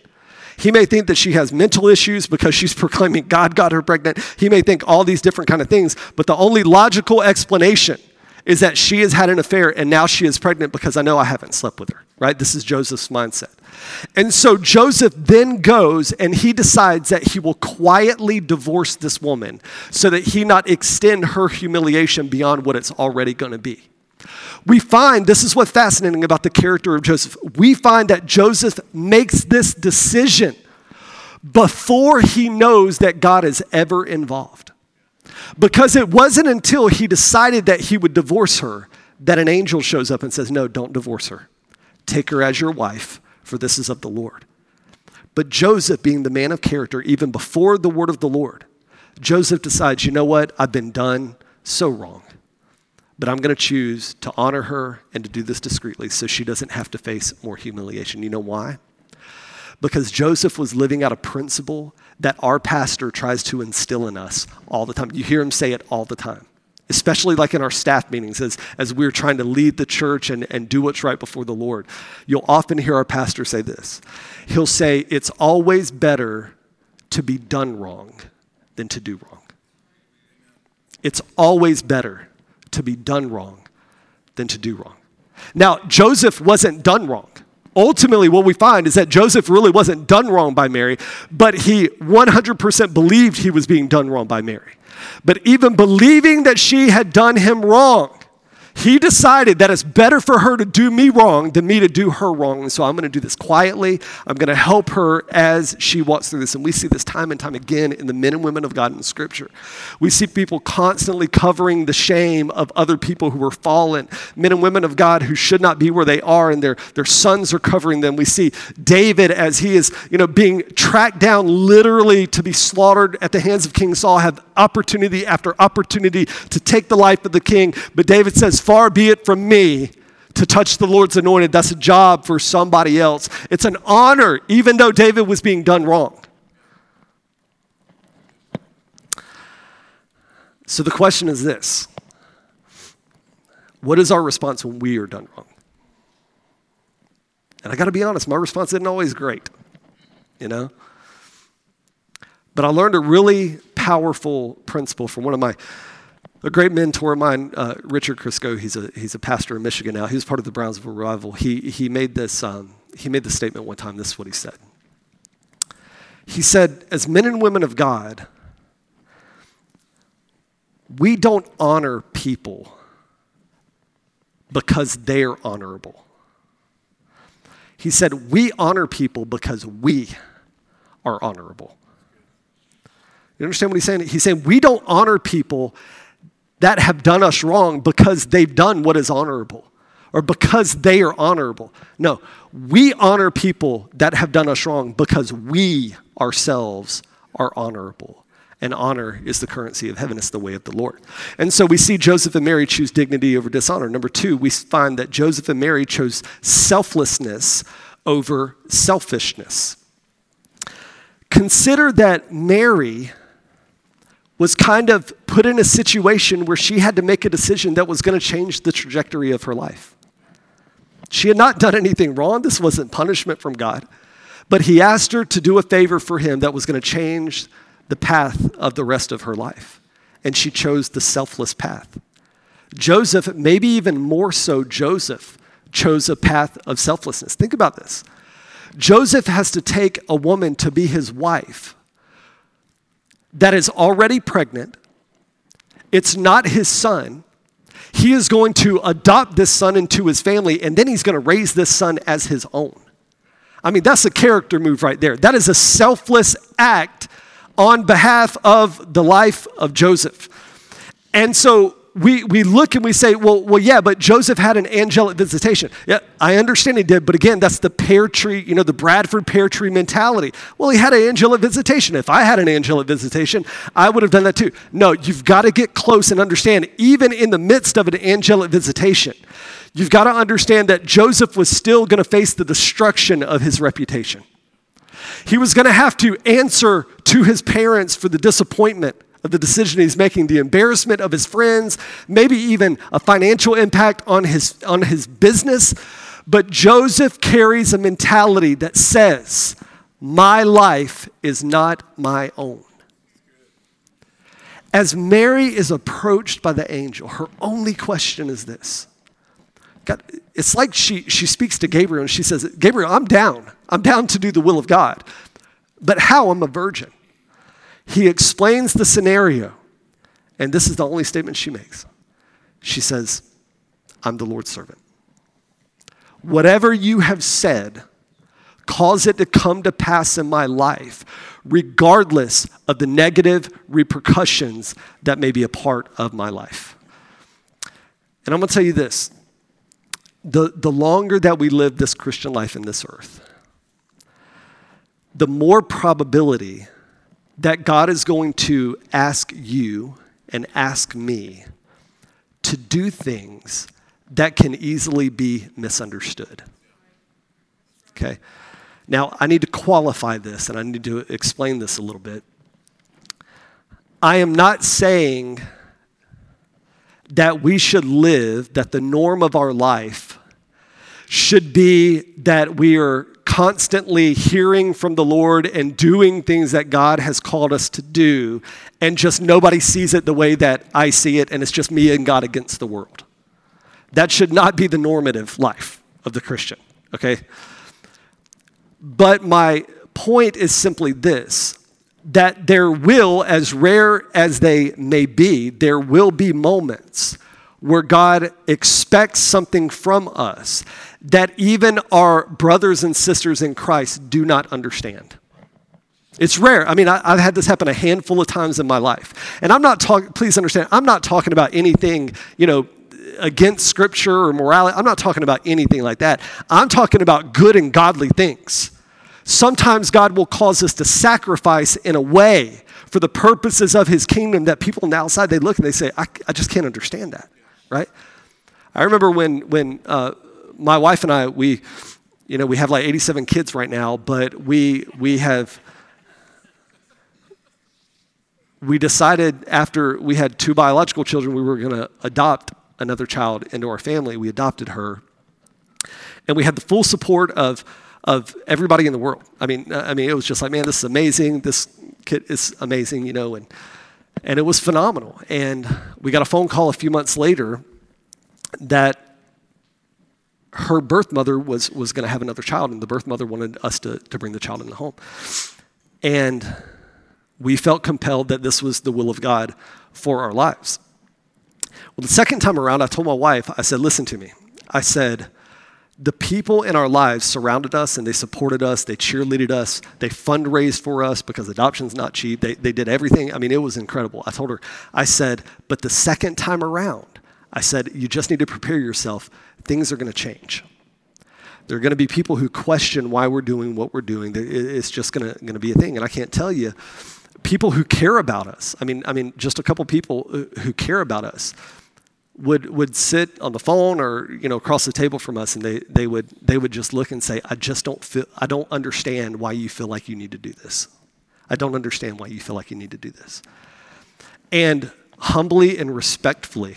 He may think that she has mental issues because she's proclaiming God got her pregnant. He may think all these different kind of things, but the only logical explanation is that she has had an affair and now she is pregnant because I know I haven't slept with her, right? This is Joseph's mindset. And so Joseph then goes and he decides that he will quietly divorce this woman so that he not extend her humiliation beyond what it's already going to be. We find, this is what's fascinating about the character of Joseph, we find that Joseph makes this decision before he knows that God is ever involved. Because it wasn't until he decided that he would divorce her that an angel shows up and says, no, don't divorce her. Take her as your wife, for this is of the Lord. But Joseph, being the man of character, even before the word of the Lord, Joseph decides, you know what, I've been done so wrong. But I'm going to choose to honor her and to do this discreetly so she doesn't have to face more humiliation. You know why? Because Joseph was living out a principle that our pastor tries to instill in us all the time. You hear him say it all the time, especially like in our staff meetings as we're trying to lead the church and do what's right before the Lord. You'll often hear our pastor say this. He'll say, it's always better to be done wrong than to do wrong. It's always better to be done wrong than to do wrong. Now, Joseph wasn't done wrong. Ultimately, what we find is that Joseph really wasn't done wrong by Mary, but he 100% believed he was being done wrong by Mary. But even believing that she had done him wrong, he decided that it's better for her to do me wrong than me to do her wrong. And so I'm going to do this quietly. I'm going to help her as she walks through this. And we see this time and time again in the men and women of God in Scripture. We see people constantly covering the shame of other people who were fallen, men and women of God who should not be where they are, and their sons are covering them. We see David as he is, being tracked down literally to be slaughtered at the hands of King Saul, have opportunity after opportunity to take the life of the king. But David says, far be it from me to touch the Lord's anointed. That's a job for somebody else. It's an honor, even though David was being done wrong. So the question is this. What is our response when we are done wrong? And I got to be honest, my response isn't always great, But I learned a really powerful principle from one of my a great mentor of mine, Richard Crisco. He's a pastor in Michigan now. He was part of the Brownsville Revival. He made this He made the statement one time. This is what he said. He said, as men and women of God, we don't honor people because they're honorable. He said, we honor people because we are honorable. You understand what he's saying? He's saying we don't honor people that have done us wrong because they've done what is honorable or because they are honorable. No, we honor people that have done us wrong because we ourselves are honorable. And honor is the currency of heaven. It's the way of the Lord. And so we see Joseph and Mary choose dignity over dishonor. Number two, we find that Joseph and Mary chose selflessness over selfishness. Consider that Mary was kind of put in a situation where she had to make a decision that was going to change the trajectory of her life. She had not done anything wrong. This wasn't punishment from God. But he asked her to do a favor for him that was going to change the path of the rest of her life. And she chose the selfless path. Joseph, maybe even more so Joseph, chose a path of selflessness. Think about this. Joseph has to take a woman to be his wife that is already pregnant. It's not his son. He is going to adopt this son into his family, and then he's going to raise this son as his own. I mean, that's a character move right there. That is a selfless act on behalf of the life of Joseph. And so we look and we say, well, yeah, but Joseph had an angelic visitation. Yeah, I understand he did, but again, that's the pear tree, the Bradford pear tree mentality. Well, he had an angelic visitation. If I had an angelic visitation, I would have done that too. No, you've got to get close and understand, even in the midst of an angelic visitation, you've got to understand that Joseph was still going to face the destruction of his reputation. He was going to have to answer to his parents for the disappointment of the decision he's making, the embarrassment of his friends, maybe even a financial impact on his business. But Joseph carries a mentality that says, my life is not my own. As Mary is approached by the angel, her only question is this. God, it's like she speaks to Gabriel and she says, Gabriel, I'm down. I'm down to do the will of God. But how? I'm a virgin. He explains the scenario, and this is the only statement she makes. She says, I'm the Lord's servant. Whatever you have said, cause it to come to pass in my life, regardless of the negative repercussions that may be a part of my life. And I'm going to tell you this. The longer that we live this Christian life in this earth, the more probability that God is going to ask you and ask me to do things that can easily be misunderstood. Okay? Now, I need to qualify this, and I need to explain this a little bit. I am not saying that we should live, that the norm of our life should be that we are constantly hearing from the Lord and doing things that God has called us to do, and just nobody sees it the way that I see it, and it's just me and God against the world. That should not be the normative life of the Christian, okay? But my point is simply this, that there will, as rare as they may be, there will be moments where God expects something from us that even our brothers and sisters in Christ do not understand. It's rare. I mean, I've had this happen a handful of times in my life. And I'm not talking, please understand, I'm not talking about anything, against scripture or morality. I'm not talking about anything like that. I'm talking about good and godly things. Sometimes God will cause us to sacrifice in a way for the purposes of his kingdom that people on the outside, they look and they say, I just can't understand that, right? I remember when my wife and I, we have like 87 kids right now, but we decided after we had two biological children, we were going to adopt another child into our family. We adopted her, and we had the full support of everybody in the world. I mean, it was just like, man, this is amazing. This kid is amazing, and it was phenomenal. And we got a phone call a few months later that her birth mother was going to have another child, and the birth mother wanted us to bring the child in the home. And we felt compelled that this was the will of God for our lives. Well, the second time around, I told my wife, I said, listen to me. I said, the people in our lives surrounded us, and they supported us, they cheerleaded us, they fundraised for us because adoption's not cheap. They did everything. I mean, it was incredible. I told her, I said, but the second time around, I said, you just need to prepare yourself. Things are going to change. There are going to be people who question why we're doing what we're doing. It's just going to be a thing. And I can't tell you, people who care about us, I mean, just a couple people who care about us would sit on the phone or, you know, across the table from us, and they would just look and say, I don't understand why you feel like you need to do this. I don't understand why you feel like you need to do this. And humbly and respectfully,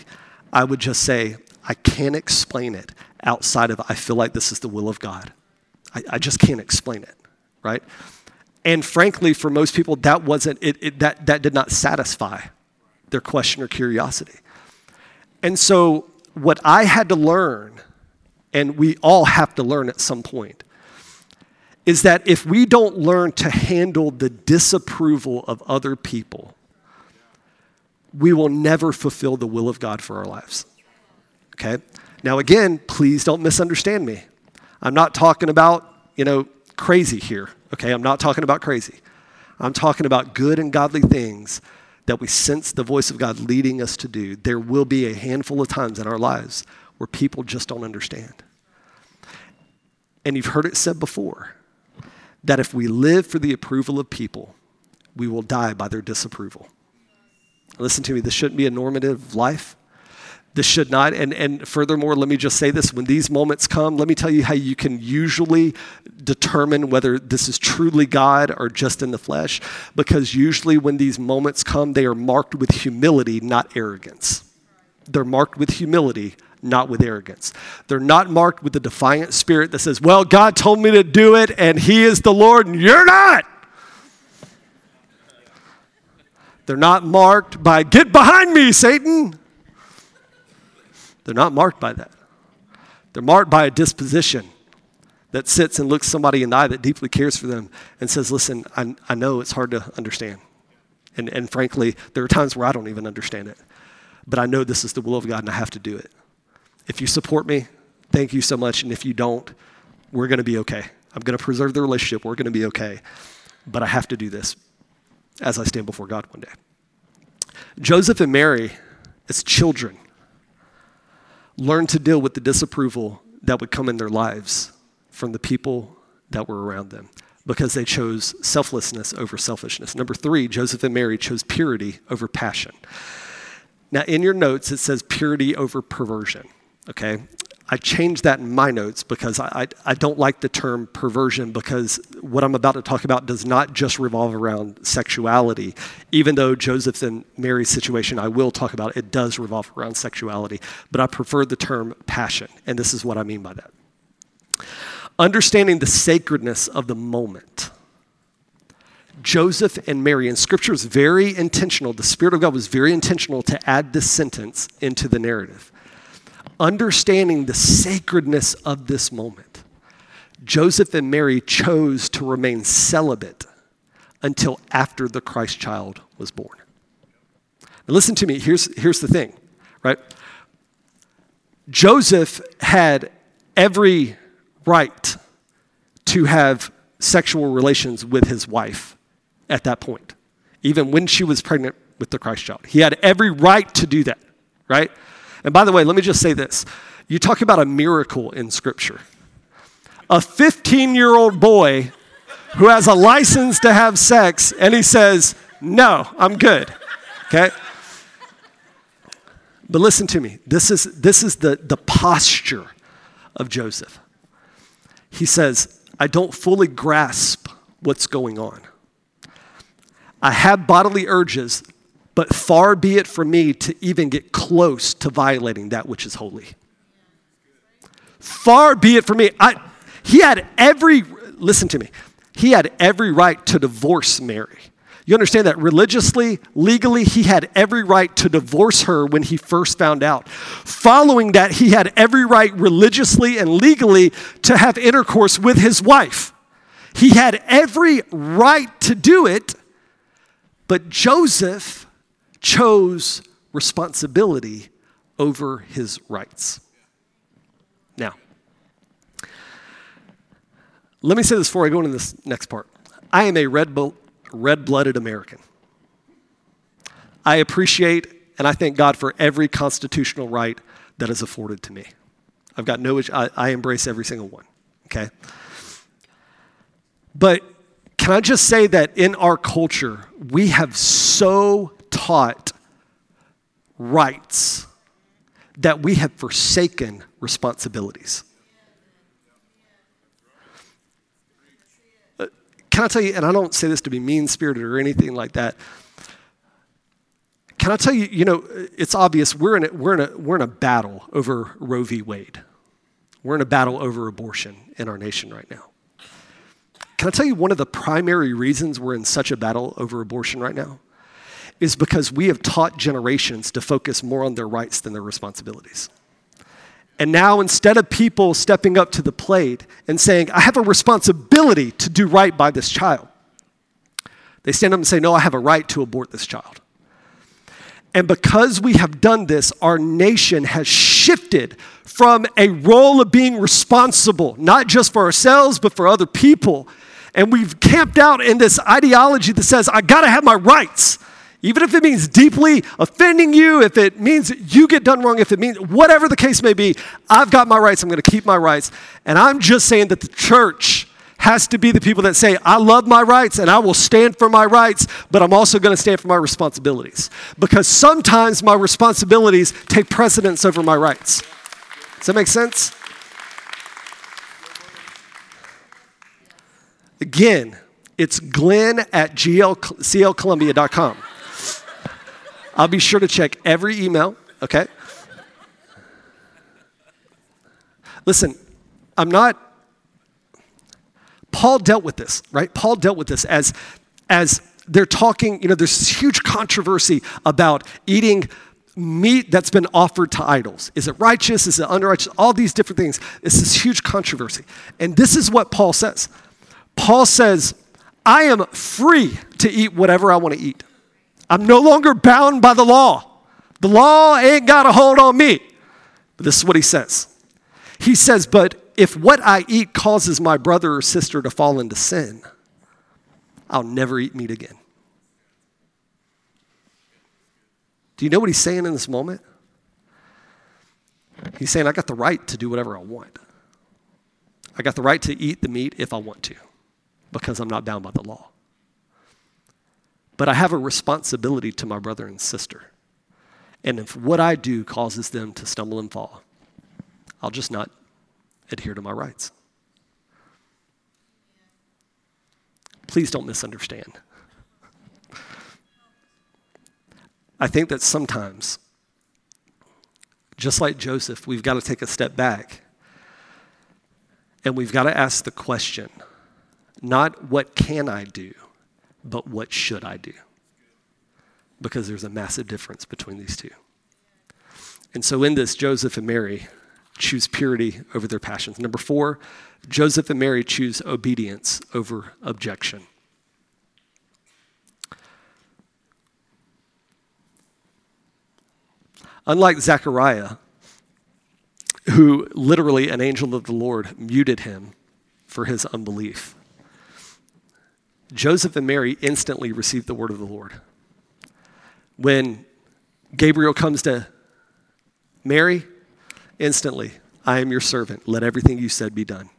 I would just say, I can't explain it outside of I feel like this is the will of God. I just can't explain it, right? And frankly, for most people, that wasn't it that did not satisfy their question or curiosity. And so what I had to learn, and we all have to learn at some point, is that if we don't learn to handle the disapproval of other people, we will never fulfill the will of God for our lives. Okay? Now again, please don't misunderstand me. I'm not talking about, crazy here. Okay? I'm not talking about crazy. I'm talking about good and godly things that we sense the voice of God leading us to do. There will be a handful of times in our lives where people just don't understand. And you've heard it said before, that if we live for the approval of people, we will die by their disapproval. Listen to me, this shouldn't be a normative life. This should not, and furthermore, let me just say this, when these moments come, let me tell you how you can usually determine whether this is truly God or just in the flesh, because usually when these moments come, they are marked with humility, not arrogance. They're marked with humility, not with arrogance. They're not marked with the defiant spirit that says, well, God told me to do it, and he is the Lord, and you're not. They're not marked by, get behind me, Satan. They're not marked by that. They're marked by a disposition that sits and looks somebody in the eye that deeply cares for them and says, listen, I know it's hard to understand. And frankly, there are times where I don't even understand it. But I know this is the will of God and I have to do it. If you support me, thank you so much. And if you don't, we're going to be okay. I'm going to preserve the relationship. We're going to be okay. But I have to do this as I stand before God one day. Joseph and Mary, as children, learn to deal with the disapproval that would come in their lives from the people that were around them because they chose selflessness over selfishness. Number 3, Joseph and Mary chose purity over passion. Now, in your notes, it says purity over perversion, okay? I changed that in my notes because I don't like the term perversion because what I'm about to talk about does not just revolve around sexuality. Even though Joseph and Mary's situation I will talk about, it does revolve around sexuality, but I prefer the term passion, and this is what I mean by that. Understanding the sacredness of the moment. Joseph and Mary, and Scripture is very intentional, the Spirit of God was very intentional to add this sentence into the narrative. Understanding the sacredness of this moment, Joseph and Mary chose to remain celibate until after the Christ child was born. Now listen to me, here's the thing, right? Joseph had every right to have sexual relations with his wife at that point, even when she was pregnant with the Christ child. He had every right to do that, right? And by the way, let me just say this. You talk about a miracle in Scripture. A 15-year-old boy who has a license to have sex, and he says, no, I'm good, okay? But listen to me. This is the posture of Joseph. He says, I don't fully grasp what's going on. I have bodily urges, but far be it from me to even get close to violating that which is holy. Far be it from me. He had every right to divorce Mary, You understand that religiously, legally, he had every right to divorce her when he first found out. Following that, he had every right religiously and legally to have intercourse with his wife. He had every right to do it, but Joseph chose responsibility over his rights. Now, let me say this before I go into this next part. I am a red-blooded American. I appreciate and I thank God for every constitutional right that is afforded to me. I've got no issue. I embrace every single one, okay? But can I just say that in our culture, we have so taught rights that we have forsaken responsibilities. Can I tell you, and I don't say this to be mean-spirited or anything like that. Can I tell you, you know, it's obvious we're in a battle over Roe v. Wade. We're in a battle over abortion in our nation right now. Can I tell you one of the primary reasons we're in such a battle over abortion right now is because we have taught generations to focus more on their rights than their responsibilities. And now instead of people stepping up to the plate and saying, I have a responsibility to do right by this child, they stand up and say, no, I have a right to abort this child. And because we have done this, our nation has shifted from a role of being responsible, not just for ourselves, but for other people. And we've camped out in this ideology that says, I gotta have my rights. Even if it means deeply offending you, if it means you get done wrong, if it means whatever the case may be, I've got my rights, I'm gonna keep my rights. And I'm just saying that the church has to be the people that say, I love my rights and I will stand for my rights, but I'm also gonna stand for my responsibilities. Because sometimes my responsibilities take precedence over my rights. Does that make sense? Again, it's glenn@clcolumbia.com. I'll be sure to check every email, okay? Listen, I'm not, Paul dealt with this, right? Paul dealt with this as they're talking, you know, there's this huge controversy about eating meat that's been offered to idols. Is it righteous? Is it unrighteous? All these different things. It's this huge controversy. And this is what Paul says. Paul says, I am free to eat whatever I want to eat. I'm no longer bound by the law. The law ain't got a hold on me. But this is what he says. He says, but if what I eat causes my brother or sister to fall into sin, I'll never eat meat again. Do you know what he's saying in this moment? He's saying, I got the right to do whatever I want. I got the right to eat the meat if I want to, because I'm not bound by the law. But I have a responsibility to my brother and sister. And if what I do causes them to stumble and fall, I'll just not adhere to my rights. Please don't misunderstand. I think that sometimes, just like Joseph, we've got to take a step back and we've got to ask the question, not what can I do, but what should I do? Because there's a massive difference between these two. And so in this, Joseph and Mary choose purity over their passions. Number 4, Joseph and Mary choose obedience over objection. Unlike Zechariah, who literally an angel of the Lord muted him for his unbelief, Joseph and Mary instantly received the word of the Lord. When Gabriel comes to Mary, instantly, I am your servant. Let everything you said be done.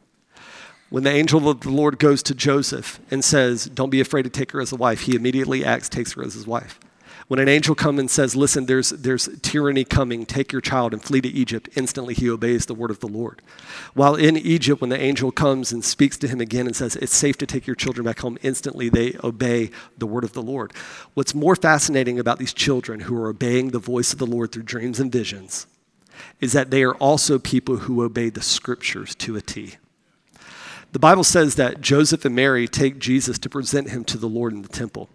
When the angel of the Lord goes to Joseph and says, don't be afraid to take her as a wife, he immediately acts, takes her as his wife. When an angel comes and says, listen, there's tyranny coming, take your child and flee to Egypt, instantly he obeys the word of the Lord. While in Egypt, when the angel comes and speaks to him again and says, it's safe to take your children back home, instantly they obey the word of the Lord. What's more fascinating about these children who are obeying the voice of the Lord through dreams and visions is that they are also people who obey the scriptures to a T. The Bible says that Joseph and Mary take Jesus to present him to the Lord in the temple.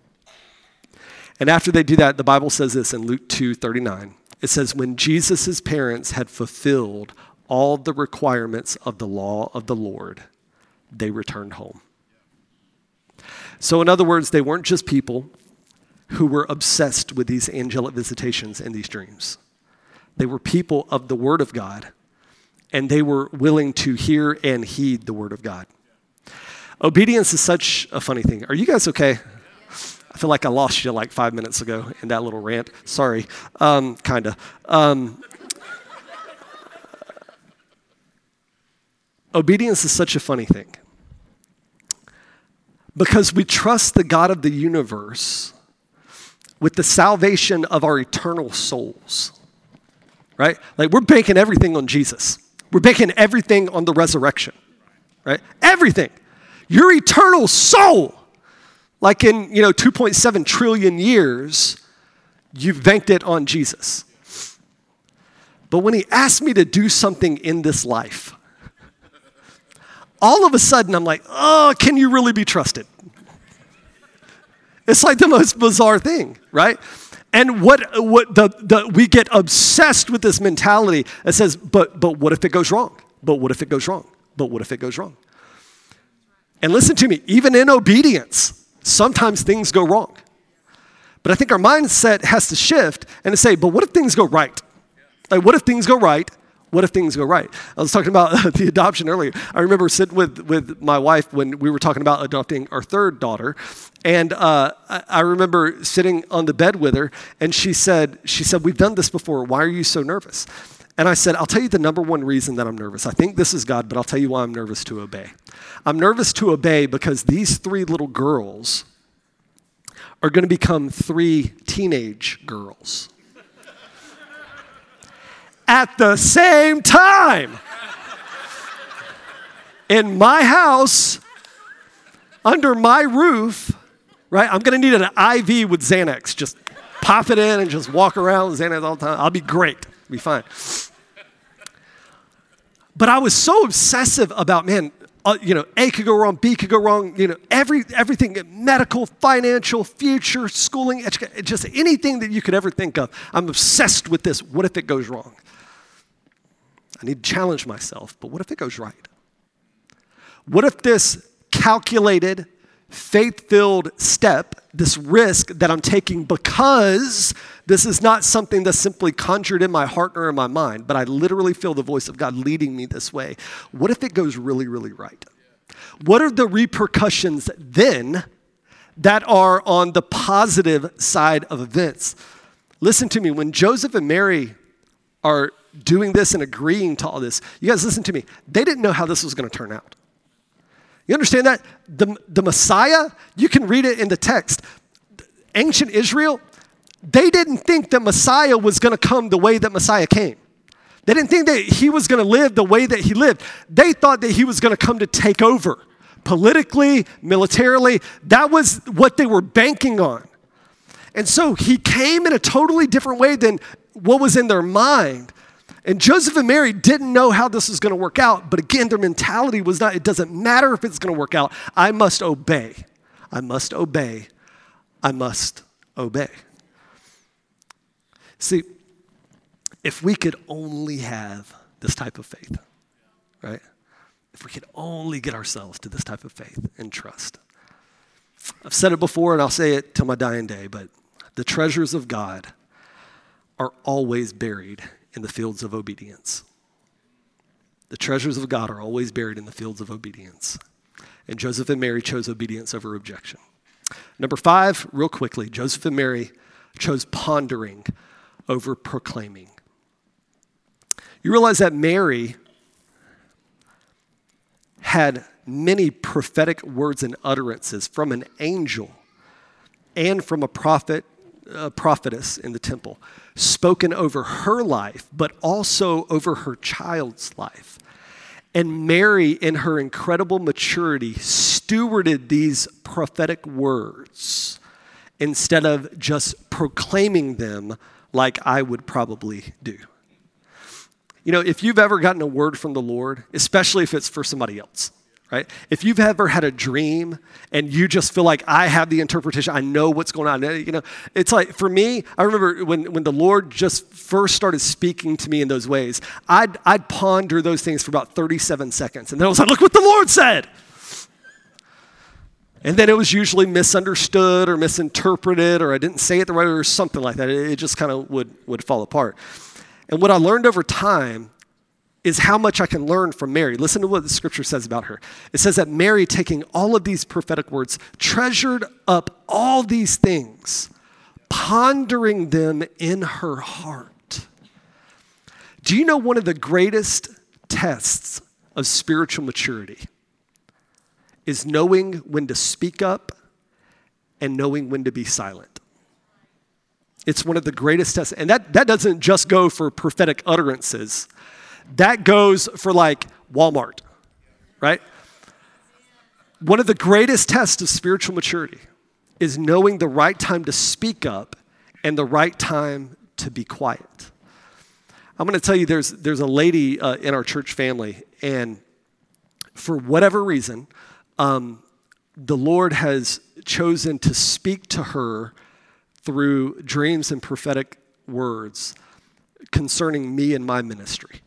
And after they do that, the Bible says this in Luke 2:39. It says, when Jesus' parents had fulfilled all the requirements of the law of the Lord, they returned home. So in other words, they weren't just people who were obsessed with these angelic visitations and these dreams. They were people of the Word of God, and they were willing to hear and heed the Word of God. Obedience is such a funny thing. Are you guys okay? I feel like I lost you like 5 minutes ago in that little rant. Sorry, kind of. Obedience is such a funny thing because we trust the God of the universe with the salvation of our eternal souls, right? Like we're banking everything on Jesus. We're banking everything on the resurrection, right? Everything. Your eternal soul, like in 2.7 trillion years, you've banked it on Jesus. But when he asked me to do something in this life, all of a sudden I'm like, oh, can you really be trusted? It's like the most bizarre thing, right? And we get obsessed with this mentality that says, but what if it goes wrong? But what if it goes wrong? But what if it goes wrong? And listen to me, even in obedience, sometimes things go wrong. But I think our mindset has to shift and to say, but what if things go right? Like, what if things go right? What if things go right? I was talking about the adoption earlier. I remember sitting with my wife when we were talking about adopting our third daughter. And I remember sitting on the bed with her, and she said, we've done this before. Why are you so nervous? And I said, I'll tell you the number one reason that I'm nervous. I think this is God, but I'll tell you why I'm nervous to obey. I'm nervous to obey because these three little girls are going to become three teenage girls at the same time in my house, under my roof, right? I'm going to need an IV with Xanax. Just pop it in and just walk around with Xanax all the time. I'll be great. Be fine. But I was so obsessive about, A could go wrong, B could go wrong, everything, medical, financial, future, schooling, education, just anything that you could ever think of. I'm obsessed with this. What if it goes wrong? I need to challenge myself, but what if it goes right? What if this calculated, faith-filled step, this risk that I'm taking because this is not something that's simply conjured in my heart or in my mind, but I literally feel the voice of God leading me this way. What if it goes really, really right? What are the repercussions then that are on the positive side of events? Listen to me. When Joseph and Mary are doing this and agreeing to all this, you guys listen to me. They didn't know how this was going to turn out. You understand that? The Messiah, you can read it in the text. Ancient Israel, they didn't think that Messiah was going to come the way that Messiah came. They didn't think that he was going to live the way that he lived. They thought that he was going to come to take over politically, militarily. That was what they were banking on. And so he came in a totally different way than what was in their mind. And Joseph and Mary didn't know how this was going to work out. But again, their mentality was not, it doesn't matter if it's going to work out. I must obey. I must obey. I must obey. See, if we could only have this type of faith, right? If we could only get ourselves to this type of faith and trust. I've said it before and I'll say it till my dying day, but the treasures of God are always buried in the fields of obedience. The treasures of God are always buried in the fields of obedience. And Joseph and Mary chose obedience over objection. Number 5, real quickly, Joseph and Mary chose pondering over proclaiming. You realize that Mary had many prophetic words and utterances from an angel and from a prophet, a prophetess in the temple, spoken over her life, but also over her child's life. And Mary, in her incredible maturity, stewarded these prophetic words instead of just proclaiming them like I would probably do. If you've ever gotten a word from the Lord, especially if it's for somebody else, right? If you've ever had a dream and you just feel like I have the interpretation, I know what's going on, you know, it's like, for me, I remember when the Lord just first started speaking to me in those ways, I'd ponder those things for about 37 seconds. And then I was like, look what the Lord said. And then it was usually misunderstood or misinterpreted, or I didn't say it the right way or something like that. It just kind of would fall apart. And what I learned over time is how much I can learn from Mary. Listen to what the scripture says about her. It says that Mary, taking all of these prophetic words, treasured up all these things, pondering them in her heart. Do you know one of the greatest tests of spiritual maturity is knowing when to speak up and knowing when to be silent? It's one of the greatest tests. And that doesn't just go for prophetic utterances. That goes for like Walmart, right? One of the greatest tests of spiritual maturity is knowing the right time to speak up and the right time to be quiet. I'm going to tell you, there's a lady in our church family, and for whatever reason, the Lord has chosen to speak to her through dreams and prophetic words concerning me and my ministry.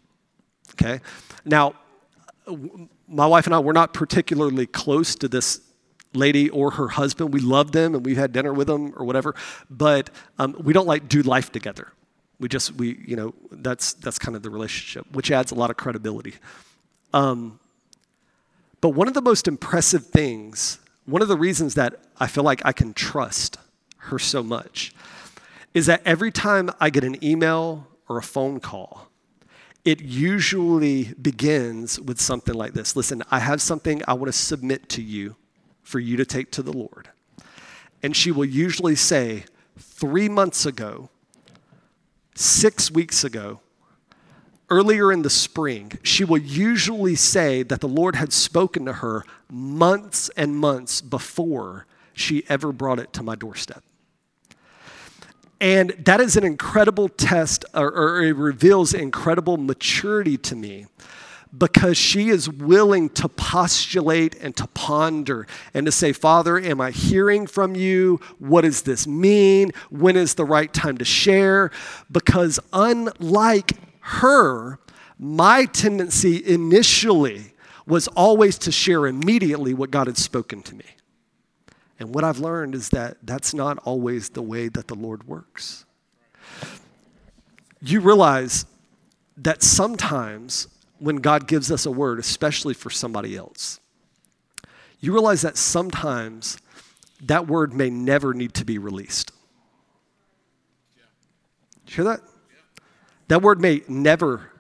Okay. Now, my wife and I, we're not particularly close to this lady or her husband. We love them and we've had dinner with them or whatever, but we don't like do life together. We you know, that's kind of the relationship, which adds a lot of credibility. But one of the most impressive things, one of the reasons that I feel like I can trust her so much, is that every time I get an email or a phone call, it usually begins with something like this. Listen, I have something I want to submit to you for you to take to the Lord. And she will usually say, 3 months ago, 6 weeks ago, earlier in the spring, she will usually say that the Lord had spoken to her months and months before she ever brought it to my doorstep. And that is an incredible test, or it reveals incredible maturity to me, because she is willing to postulate and to ponder and to say, Father, am I hearing from you? What does this mean? When is the right time to share? Because unlike her, my tendency initially was always to share immediately what God had spoken to me. And what I've learned is that that's not always the way that the Lord works. You realize that sometimes when God gives us a word, especially for somebody else, you realize that sometimes that word may never need to be released. Did you hear that? That word may never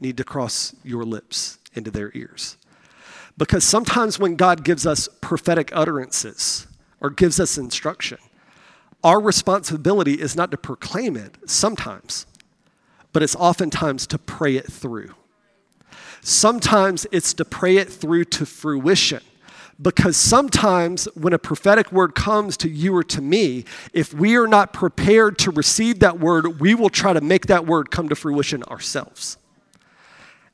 need to cross your lips into their ears. Because sometimes when God gives us prophetic utterances or gives us instruction, our responsibility is not to proclaim it sometimes, but it's oftentimes to pray it through. Sometimes it's to pray it through to fruition. Because sometimes when a prophetic word comes to you or to me, if we are not prepared to receive that word, we will try to make that word come to fruition ourselves.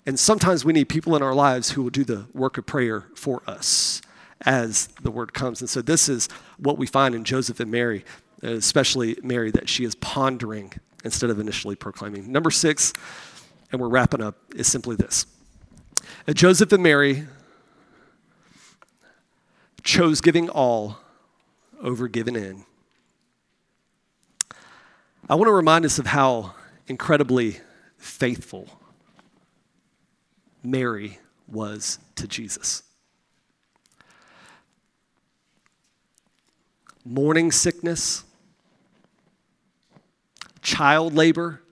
And sometimes we need people in our lives who will do the work of prayer for us as the word comes. And so this is what we find in Joseph and Mary, especially Mary, that she is pondering instead of initially proclaiming. Number 6, and we're wrapping up, is simply this. Joseph and Mary chose giving all over giving in. I want to remind us of how incredibly faithful Mary was to Jesus. Morning sickness, child labor,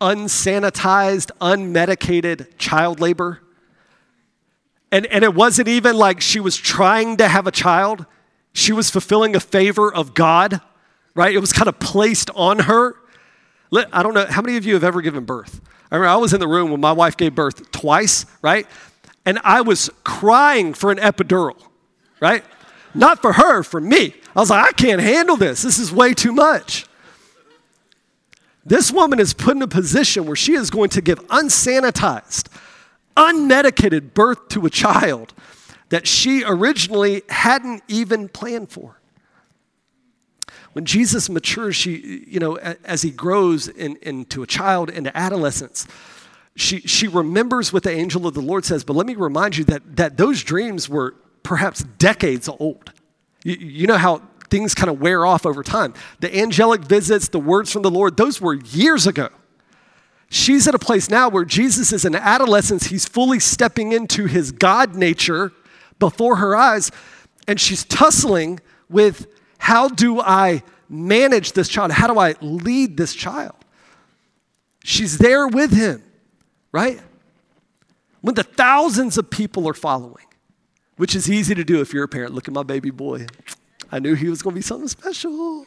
unsanitized, unmedicated child labor. And it wasn't even like she was trying to have a child. She was fulfilling a favor of God, right? It was kind of placed on her. I don't know, how many of you have ever given birth? I remember I was in the room when my wife gave birth twice, right? And I was crying for an epidural, right? Not for her, for me. I was like, I can't handle this. This is way too much. This woman is put in a position where she is going to give unsanitized, unmedicated birth to a child that she originally hadn't even planned for. When Jesus matures, she, you know, as he grows into a child, into adolescence, she remembers what the angel of the Lord says. But let me remind you that those dreams were perhaps decades old. You know how things kind of wear off over time. The angelic visits, the words from the Lord, those were years ago. She's at a place now where Jesus is in adolescence. He's fully stepping into his God nature before her eyes, and she's tussling with, how do I manage this child? How do I lead this child? She's there with him, right? When the thousands of people are following, which is easy to do if you're a parent. Look at my baby boy. I knew he was going to be something special.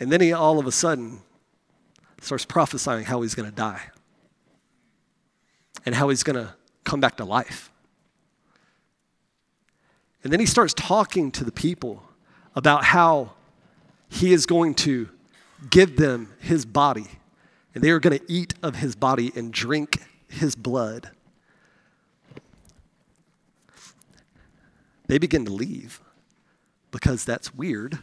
And then he all of a sudden starts prophesying how he's going to die and how he's going to come back to life. And then he starts talking to the people about how he is going to give them his body, and they are going to eat of his body and drink his blood. They begin to leave because that's weird.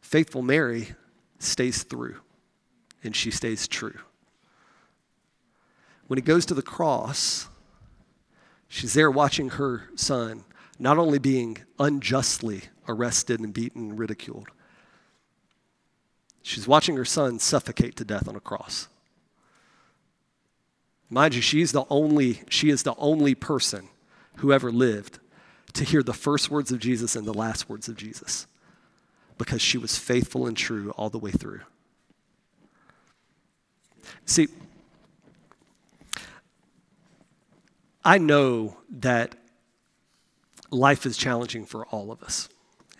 Faithful Mary stays through, and she stays true. When he goes to the cross, she's there watching her son not only being unjustly arrested and beaten and ridiculed, she's watching her son suffocate to death on a cross. Mind you, she is the only person who ever lived to hear the first words of Jesus and the last words of Jesus, because she was faithful and true all the way through. See, I know that life is challenging for all of us.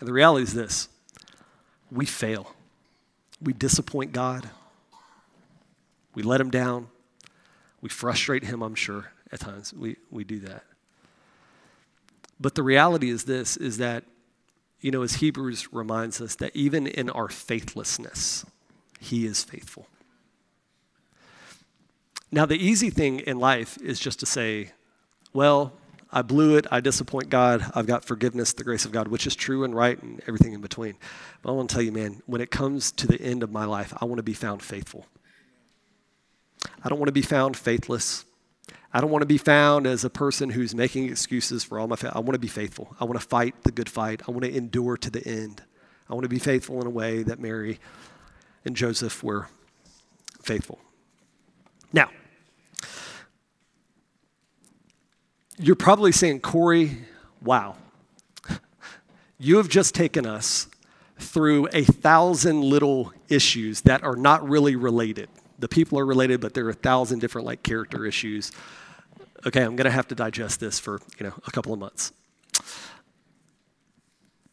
And the reality is this: we fail. We disappoint God. We let him down. We frustrate him, I'm sure, at times. We do that. But the reality is this, is that, you know, as Hebrews reminds us, that even in our faithlessness, he is faithful. Now, the easy thing in life is just to say, well, I blew it, I disappoint God, I've got forgiveness, the grace of God, which is true and right and everything in between. But I want to tell you, man, when it comes to the end of my life, I want to be found faithful. I don't want to be found faithless. I don't want to be found as a person who's making excuses for all my I want to be faithful. I want to fight the good fight. I want to endure to the end. I want to be faithful in a way that Mary and Joseph were faithful. Now, you're probably saying, Corey, wow, you have just taken us through 1,000 little issues that are not really related. The people are related, but there are 1,000 different like character issues. Okay, I'm going to have to digest this for, you know, a couple of months.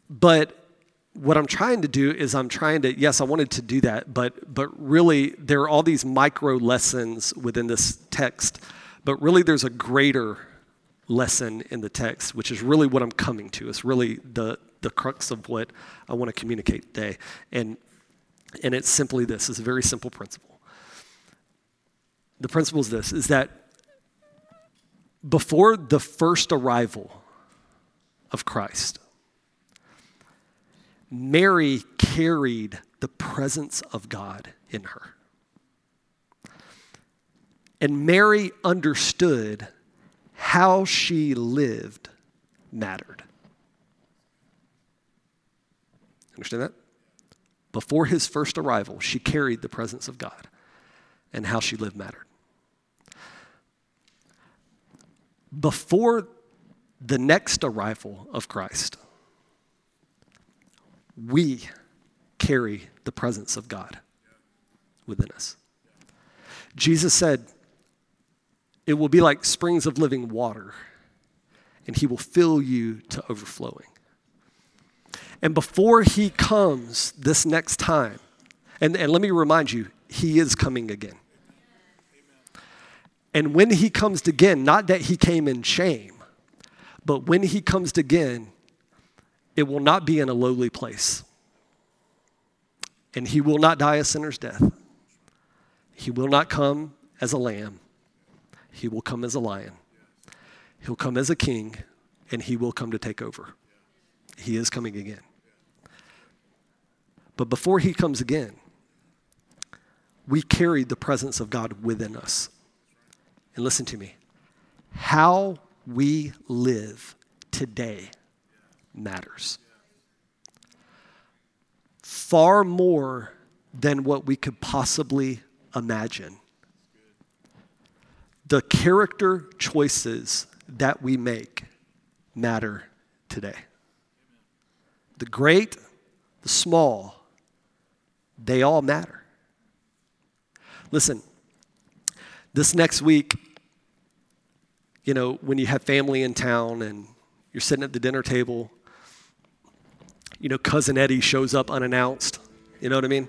But what I'm trying to do is yes, I wanted to do that, but really there are all these micro lessons within this text, but really there's a greater lesson in the text, which is really what I'm coming to. It's really the crux of what I want to communicate today. And it's simply this. It's a very simple principle. The principle is this, is that before the first arrival of Christ, Mary carried the presence of God in her. And Mary understood how she lived mattered. Understand that? Before his first arrival, she carried the presence of God, and how she lived mattered. Before the next arrival of Christ, we carry the presence of God within us. Jesus said, it will be like springs of living water, and he will fill you to overflowing. And before he comes this next time, and let me remind you, he is coming again. Amen. And when he comes again, not that he came in shame, but when he comes again, it will not be in a lowly place. And he will not die a sinner's death. He will not come as a lamb. He will come as a lion. He'll come as a king, and he will come to take over. He is coming again. But before he comes again, we carry the presence of God within us. And listen to me. How we live today matters. Far more than what we could possibly imagine. The character choices that we make matter today. The great, the small, they all matter. Listen, this next week, you know, when you have family in town and you're sitting at the dinner table, you know, Cousin Eddie shows up unannounced. You know what I mean?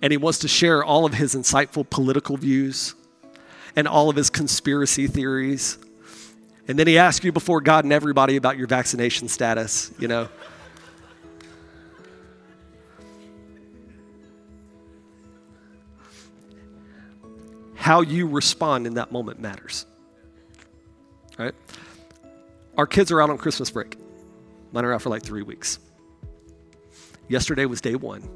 And he wants to share all of his insightful political views and all of his conspiracy theories. And then he asks you before God and everybody about your vaccination status, you know. How you respond in that moment matters. All right? Our kids are out on Christmas break. Mine are out for like 3 weeks. Yesterday was day one.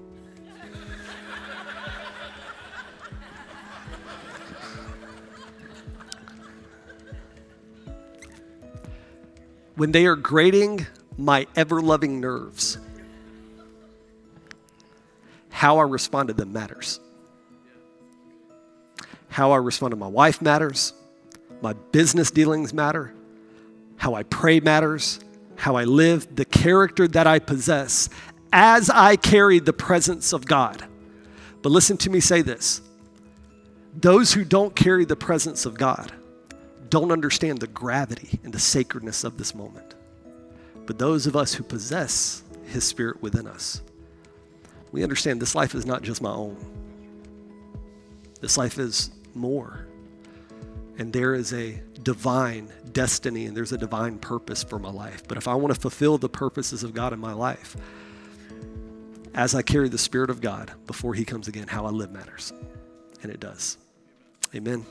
When they are grating my ever-loving nerves, how I respond to them matters. How I respond to my wife matters. My business dealings matter. How I pray matters. How I live, the character that I possess as I carry the presence of God. But listen to me say this. Those who don't carry the presence of God don't understand the gravity and the sacredness of this moment. But those of us who possess his spirit within us, we understand this life is not just my own. This life is more. And there is a divine destiny and there's a divine purpose for my life. But if I want to fulfill the purposes of God in my life, as I carry the spirit of God before he comes again, how I live matters. And it does. Amen.